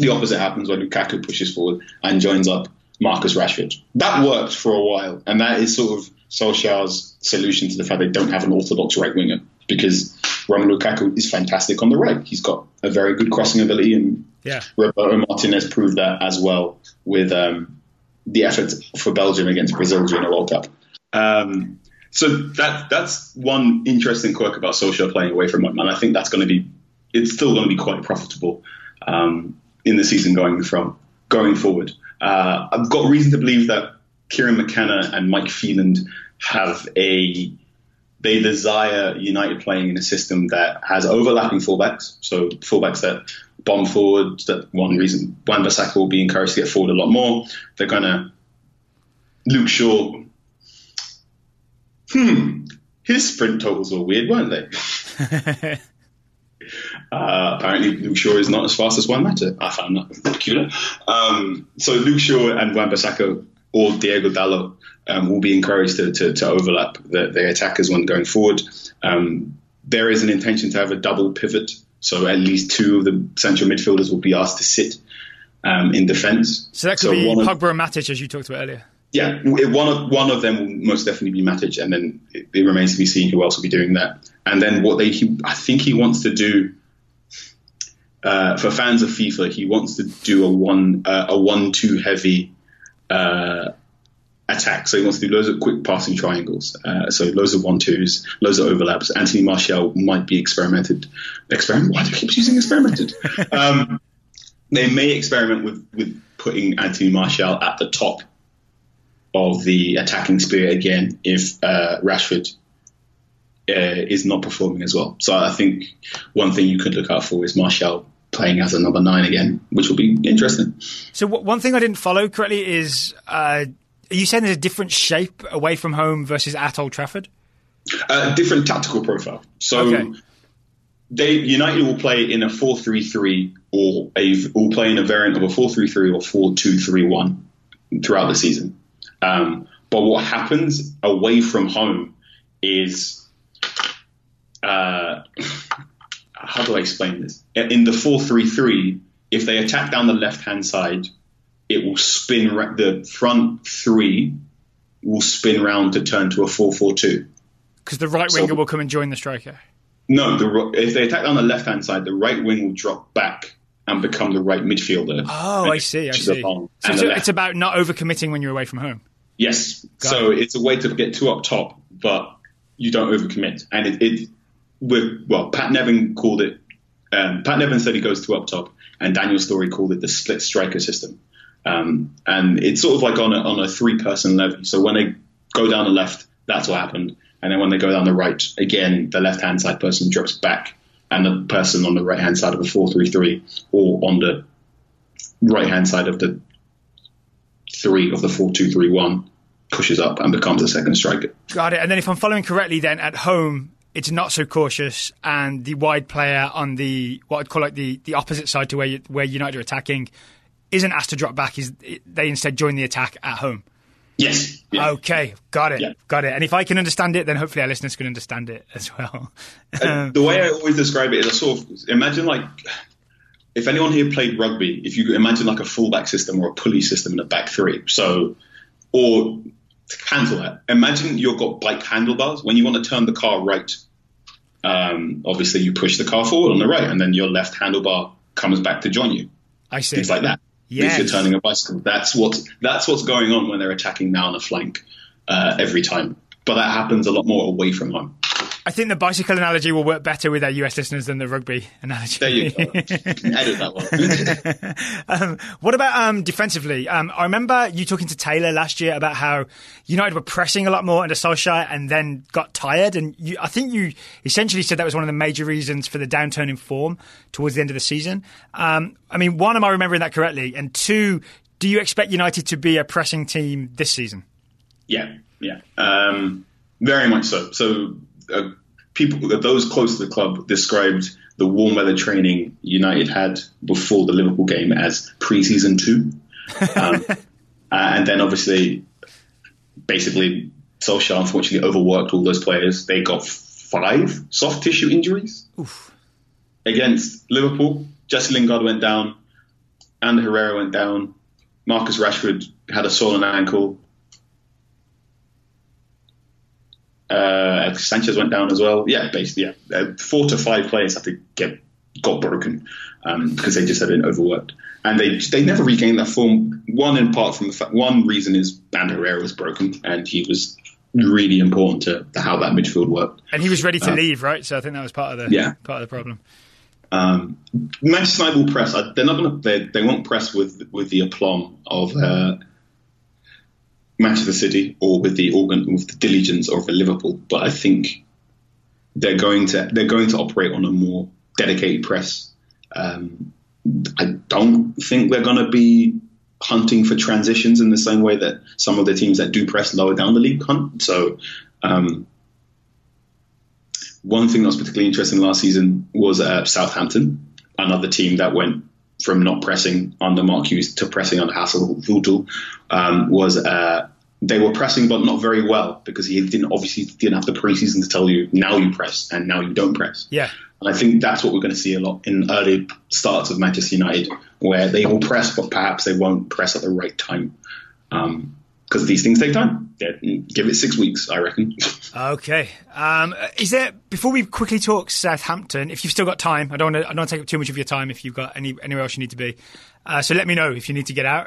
the opposite happens where Lukaku pushes forward and joins up Marcus Rashford. That worked for a while, and that is sort of Solskjaer's solution to the fact they don't have an orthodox right winger, because Romelu Lukaku is fantastic on the right. He's got a very good crossing ability, and Roberto Martinez proved that as well with the efforts for Belgium against Brazil during the World Cup. So that's one interesting quirk about Solskjaer playing away from home, and I think that's going to be, it's still going to be quite profitable in the season going forward. I've got reason to believe that Kieran McKenna and Mike Phelan they desire United playing in a system that has overlapping fullbacks. So fullbacks that bomb forward, that one reason Wan-Bissaka will be encouraged to get forward a lot more. They're going to Luke Shaw. His sprint totals were weird, weren't they? Apparently Luke Shaw is not as fast as Wan Mata. I found that peculiar. So Luke Shaw and Wan-Bissaka or Diego Dalot will be encouraged to overlap the attackers when going forward. There is an intention to have a double pivot, so at least two of the central midfielders will be asked to sit in defence. So that could be Pogba and Matic, as you talked about earlier. Yeah, one of them will most definitely be Matic, and then it remains to be seen who else will be doing that. And then I think he wants to do, for fans of FIFA, he wants to do a 1-2 heavy attack. So he wants to do loads of quick passing triangles. So loads of 1-2s, loads of overlaps. Anthony Martial might be experimented. Why do I keep using experimented? They may experiment with putting Anthony Martial at the top of the attacking sphere again if Rashford is not performing as well. So I think one thing you could look out for is Martial playing as a number 9 again, which will be interesting. So one thing I didn't follow correctly is, are you saying there's a different shape away from home versus at Old Trafford? Different tactical profile. So United will play in a 4-3-3 or will play in a variant of a 4-3-3 or 4-2-3-1 throughout the season. But what happens away from home is, how do I explain this? In the 4-3-3, if they attack down the left-hand side, it will spin. The front three will spin round to turn to a 4-4-2. Because the right winger will come and join the striker. No, if they attack down the left-hand side, the right wing will drop back and become the right midfielder. Oh, I see. So it's about not overcommitting when you're away from home. Yes. It's a way to get two up top, but you don't overcommit. And Pat Nevin called it. Pat Nevin said he goes two up top, and Daniel Story called it the split striker system. And it's sort of like on a three-person level. So when they go down the left, that's what happened. And then when they go down the right, again, the left-hand side person drops back, and the person on the right-hand side of the 4-3-3 or on the right-hand side of the 3 of the 4-2-3-1 pushes up and becomes a second striker. Got it. And then if I'm following correctly, then at home, it's not so cautious, and the wide player on the what I'd call like the opposite side to where United are attacking isn't asked to drop back. They instead join the attack at home. Yes. Yeah. Okay. Got it. And if I can understand it, then hopefully our listeners can understand it as well. The way I always describe it is I sort of imagine like if anyone here played rugby, if you imagine like a fullback system or a pulley system and a back three, so, or to cancel that, imagine you've got bike handlebars. When you want to turn the car right, obviously you push the car forward on the right, and then your left handlebar comes back to join you. I see. Things like that. Yes. If you're turning a bicycle, that's what's going on when they're attacking down a flank every time. But that happens a lot more away from home. I think the bicycle analogy will work better with our US listeners than the rugby analogy. There you go. Edit that one. What about defensively? I remember you talking to Taylor last year about how United were pressing a lot more under Solskjaer and then got tired. And I think you essentially said that was one of the major reasons for the downturn in form towards the end of the season. I mean, one, am I remembering that correctly? And two, do you expect United to be a pressing team this season? Yeah. Very much so. So, people, those close to the club described the warm weather training United had before the Liverpool game as pre-season two. And then obviously, basically, Solskjaer unfortunately overworked all those players. They got 5 soft tissue injuries. Oof. Against Liverpool. Jesse Lingard went down. Ander Herrera went down. Marcus Rashford had a swollen ankle. Sanchez went down as well. Yeah, basically, yeah. 4 to 5 players had to got broken because they just had been overworked, and they never regained that form. One in part from the fact, one reason is Ander Herrera was broken, and he was really important to how that midfield worked. And he was ready to leave, right? So I think that was part of the problem. Manchester United will press. They're not going to. They won't press with the aplomb of. Manchester City or with the diligence of Liverpool, but I think they're going to operate on a more dedicated press. I don't think they're going to be hunting for transitions in the same way that some of the teams that do press lower down the league hunt. So one thing that was particularly interesting last season was Southampton, another team that went from not pressing under Mark Hughes to pressing under Axel was they were pressing but not very well because he didn't have the preseason to tell you now you press and now you don't press. Yeah, and I think that's what we're going to see a lot in early starts of Manchester United, where they will press but perhaps they won't press at the right time because these things take time. Yeah, give it 6 weeks, I reckon. Okay. Before we quickly talk Southampton, if you've still got time, I don't want to take up too much of your time if you've got anywhere else you need to be. So let me know if you need to get out.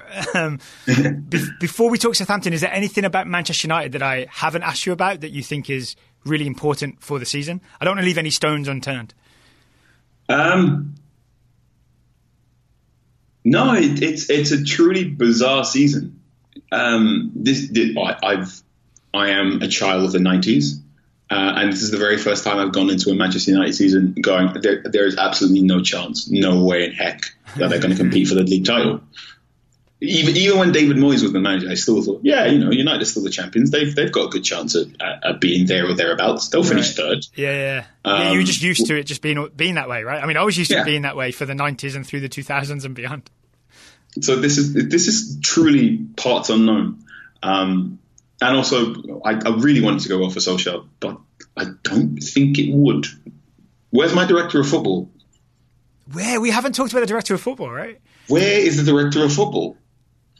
Before we talk Southampton, is there anything about Manchester United that I haven't asked you about that you think is really important for the season? I don't want to leave any stones unturned. No, it's a truly bizarre season. I am a child of the 90s, and this is the very first time I've gone into a Manchester United season going, there is absolutely no chance, no way in heck that they're going to compete for the league title. Even when David Moyes was the manager, I still thought, United are still the champions. They've got a good chance at being there or thereabouts. They'll finish third. Yeah. You're just used to it just being that way, right? I mean, I was used to it being that way for the 90s and through the 2000s and beyond. So this is truly parts unknown. And also, I really wanted to go well for Solskjaer, but I don't think it would. Where's my director of football? Where? We haven't talked about the director of football, right? Where is the director of football?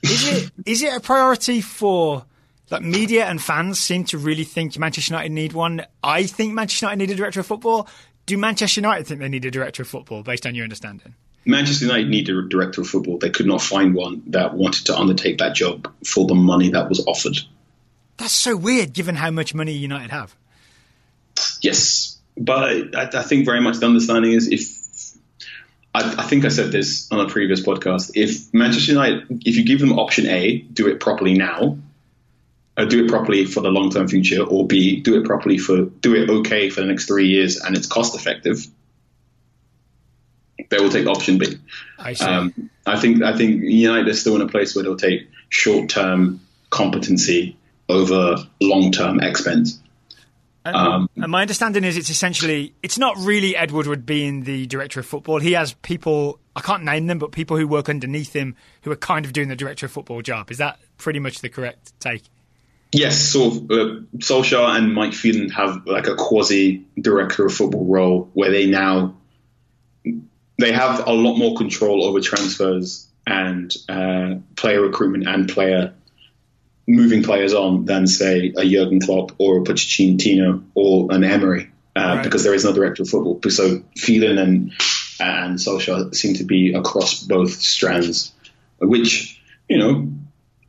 Is it a priority for... Like, media and fans seem to really think Manchester United need one. I think Manchester United need a director of football. Do Manchester United think they need a director of football, based on your understanding? Manchester United need a director of football. They could not find one that wanted to undertake that job for the money that was offered. That's so weird, given how much money United have. Yes, but I think very much the understanding is I think I said this on a previous podcast. If Manchester United, if you give them option A, do it properly now, or do it properly for the long-term future, or B, do it okay for the next 3 years and it's cost-effective, they will take option B. I see. I think United are still in a place where they'll take short-term competency over long-term expense. And my understanding is it's not really Ed Woodward being the director of football. He has people, I can't name them, but people who work underneath him who are kind of doing the director of football job. Is that pretty much the correct take? Yes, so Solskjaer and Mike Phelan have like a quasi-director of football role where they now... they have a lot more control over transfers and player recruitment and player moving players on than, say, a Jurgen Klopp or a Pochettino or an Emery, right, because there is no director of football. So Phelan and Solskjaer seem to be across both strands, which, you know,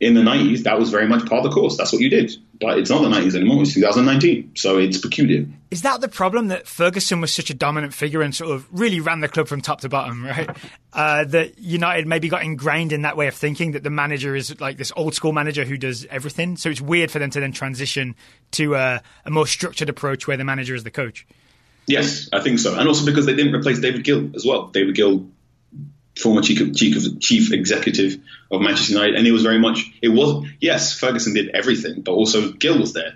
in the 90s, that was very much part of the course. That's what you did. But it's not the 90s anymore. It's 2019. So it's peculiar. Is that the problem, that Ferguson was such a dominant figure and sort of really ran the club from top to bottom, right? That United maybe got ingrained in that way of thinking, that the manager is like this old school manager who does everything. So it's weird for them to then transition to a more structured approach where the manager is the coach. Yes, I think so. And also because they didn't replace David Gill as well. David Gill, former chief executive of Manchester United, and yes, Ferguson did everything, but also Gill was there,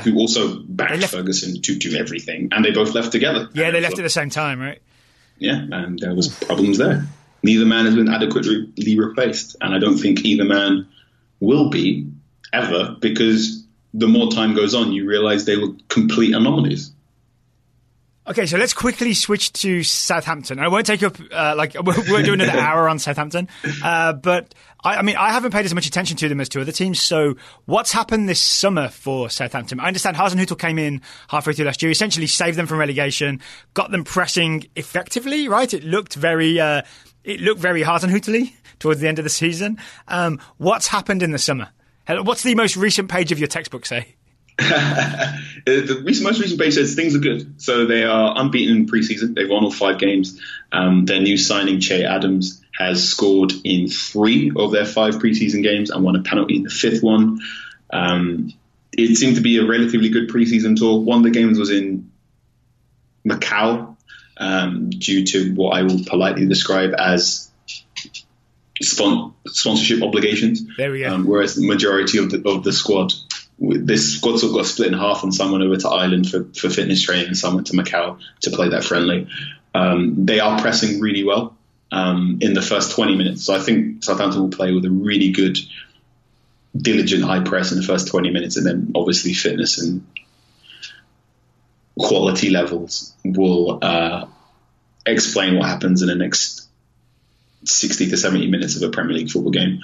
who also backed Ferguson to do everything, and they both left together. Yeah, they left at the same time, right? Yeah, and there was problems there. Neither man has been adequately replaced, and I don't think either man will be ever, because the more time goes on, you realise they were complete anomalies. Okay, so let's quickly switch to Southampton. I won't take you up, we're doing another hour on Southampton. But, I haven't paid as much attention to them as to other teams. So what's happened this summer for Southampton? I understand Hasenhüttl came in halfway through last year, essentially saved them from relegation, got them pressing effectively, right? It looked very Hasenhüttl-y towards the end of the season. What's happened in the summer? What's the most recent page of your textbook say? The most recent page says things are good. So they are unbeaten in pre-season. They've won all 5 games. Their new signing, Che Adams, has scored in 3 of their 5 pre-season games and won a penalty in the 5th one. It seemed to be a relatively good pre-season tour. One of the games was in Macau, due to what I will politely describe as sponsorship obligations. There we go. Whereas the majority of the squad... This squad sort of got split in half, and someone over to Ireland for fitness training and someone to Macau to play that friendly. They are pressing really well in the first 20 minutes. So I think Southampton will play with a really good, diligent high press in the first 20 minutes. And then obviously fitness and quality levels will explain what happens in the next 60 to 70 minutes of a Premier League football game.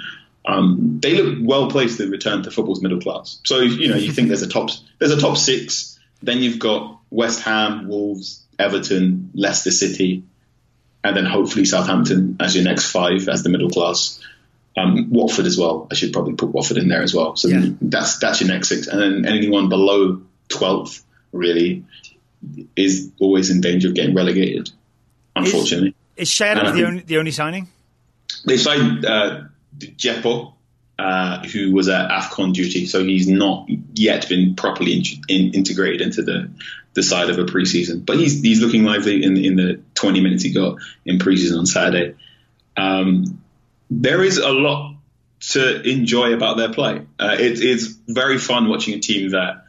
They look well placed to return to football's middle class. So you think there's a top 6. Then you've got West Ham, Wolves, Everton, Leicester City, and then hopefully Southampton as your next 5 as the middle class. Watford as well. I should probably put Watford in there as well. So that's your next 6, and then anyone below 12th really is always in danger of getting relegated. Unfortunately, is Che Adams the only signing? They signed. Djepo, who was at AFCON duty, so he's not yet been properly integrated into the side of a preseason. But he's looking lively in the 20 minutes he got in preseason on Saturday. There is a lot to enjoy about their play. It's very fun watching a team that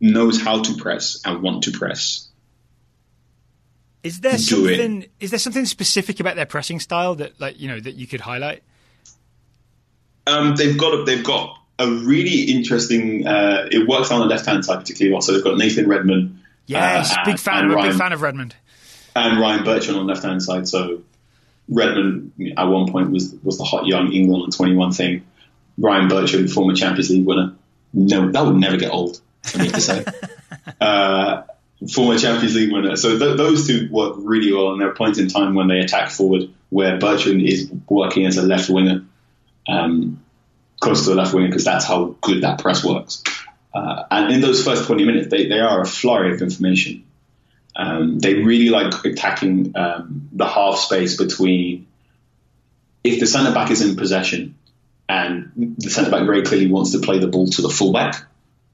knows how to press and want to press. Is there something specific about their pressing style that that you could highlight? They've got a really interesting. It works on the left hand side particularly well. So they've got Nathan Redmond. Yes, big fan of Redmond. And Ryan Bertrand on the left hand side. So Redmond at one point was the hot young England on 21 thing. Ryan Bertrand, former Champions League winner. No, that would never get old for me to say. Former Champions League winner. So those two work really well, and there are points in time when they attack forward where Bertrand is working as a left winger. Close to the left winger, because that's how good that press works. And in those first 20 minutes, they are a flurry of information. They really like attacking the half space between, if the centre-back is in possession and the centre-back very clearly wants to play the ball to the full-back.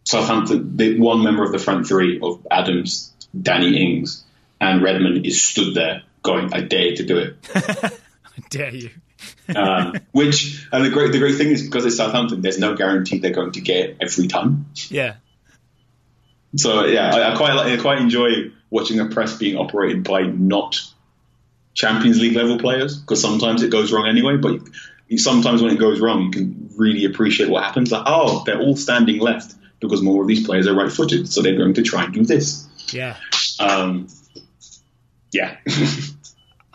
Southampton, one member of the front three of Adams, Danny Ings and Redmond is stood there going, I dare you to do it. I dare you. The great thing is, because it's Southampton, there's no guarantee they're going to get it every time. Yeah. So yeah, I quite enjoy watching a press being operated by not Champions League level players, because sometimes it goes wrong anyway. But sometimes when it goes wrong, you can really appreciate what happens. Like, oh, they're all standing left because more of these players are right footed, so they're going to try and do this. Yeah.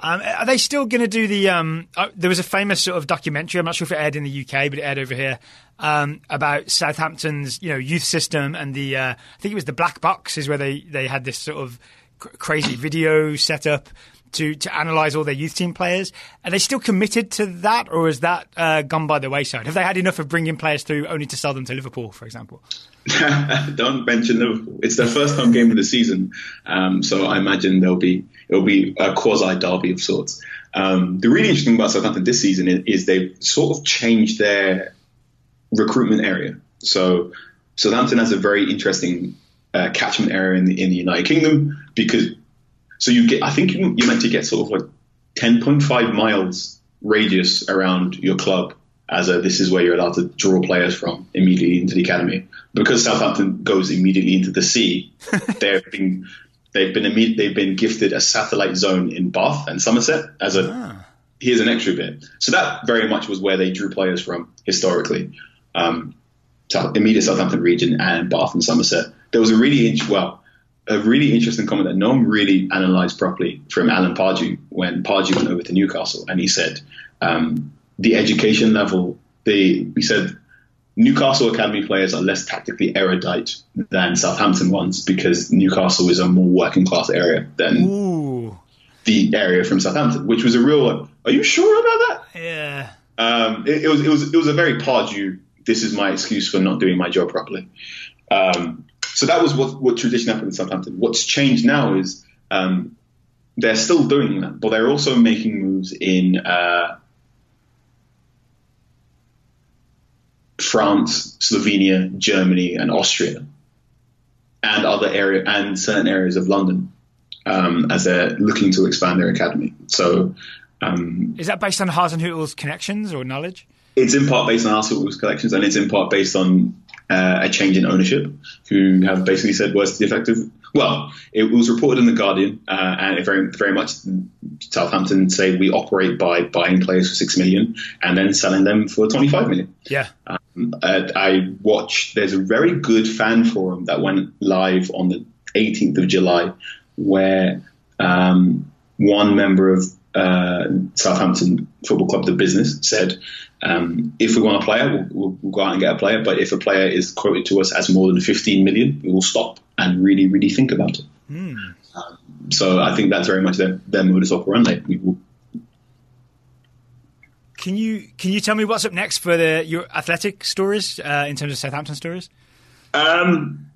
Are they still going to do the... there was a famous sort of documentary, I'm not sure if it aired in the UK, but it aired over here, about Southampton's youth system and the... I think it was the Black Box is where they had this sort of crazy video set up to analyse all their youth team players. Are they still committed to that, or has that gone by the wayside? Have they had enough of bringing players through only to sell them to Liverpool, for example? Don't mention Liverpool. It's their first home game of the season, so I imagine it'll be a quasi derby of sorts. The really interesting thing about Southampton this season is they've sort of changed their recruitment area. So Southampton has a very interesting catchment area in the United Kingdom, because so you get, I think you're meant to get sort of like 10.5 miles radius around your club. This is where you're allowed to draw players from immediately into the academy. Because Southampton goes immediately into the sea, they've been gifted a satellite zone in Bath and Somerset as here's an extra bit. So that very much was where they drew players from historically, immediate Southampton region and Bath and Somerset. There was a really interesting comment that no one really analysed properly from Alan Pardew when Pardew went over to Newcastle, and he said. The education level, he said Newcastle Academy players are less tactically erudite than Southampton ones because Newcastle is a more working class area than the area from Southampton, which was a real one. Are you sure about that? Yeah. It was a very Pardew, this is my excuse for not doing my job properly. So that was what tradition happened in Southampton. What's changed now is they're still doing that, but they're also making moves in France, Slovenia, Germany, and Austria, and certain areas of London, as they're looking to expand their academy. So, is that based on Hasenhutl's connections or knowledge? It's in part based on Hasenhutl's connections, and it's in part based on a change in ownership, who have basically said, "Where's the effective?" Well, it was reported in The Guardian, and it very, very much Southampton say we operate by buying players for $6 million and then selling them for $25 million. Yeah. I watched, there's a very good fan forum that went live on the 18th of July where one member of Southampton Football Club, the business, said, if we want a player, we'll go out and get a player. But if a player is quoted to us as more than $15 million, we will stop and really, really think about it. Mm. So I think that's very much their modus operandi. Can you tell me what's up next for your Athletic stories in terms of Southampton stories? I'm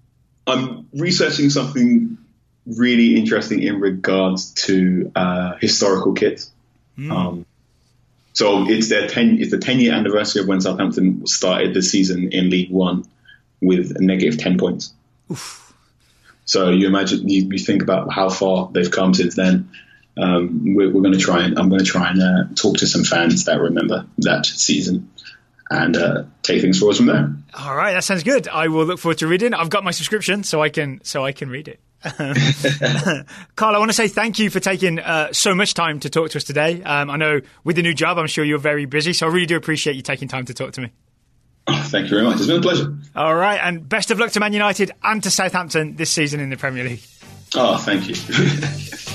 researching something really interesting in regards to historical kits. Mm. So it's the 10-year anniversary of when Southampton started the season in League One with a negative 10 points. Oof. So you imagine, you think about how far they've come since then. We're going to try and talk to some fans that remember that season and take things forward from there. All right, that sounds good. I will look forward to reading. I've got my subscription, so I can read it. Carl, I want to say thank you for taking so much time to talk to us today. I know with the new job, I'm sure you're very busy, so I really do appreciate you taking time to talk to me. Oh, thank you very much. It's been a pleasure. All right, and best of luck to Man United and to Southampton this season in the Premier League. Oh, thank you.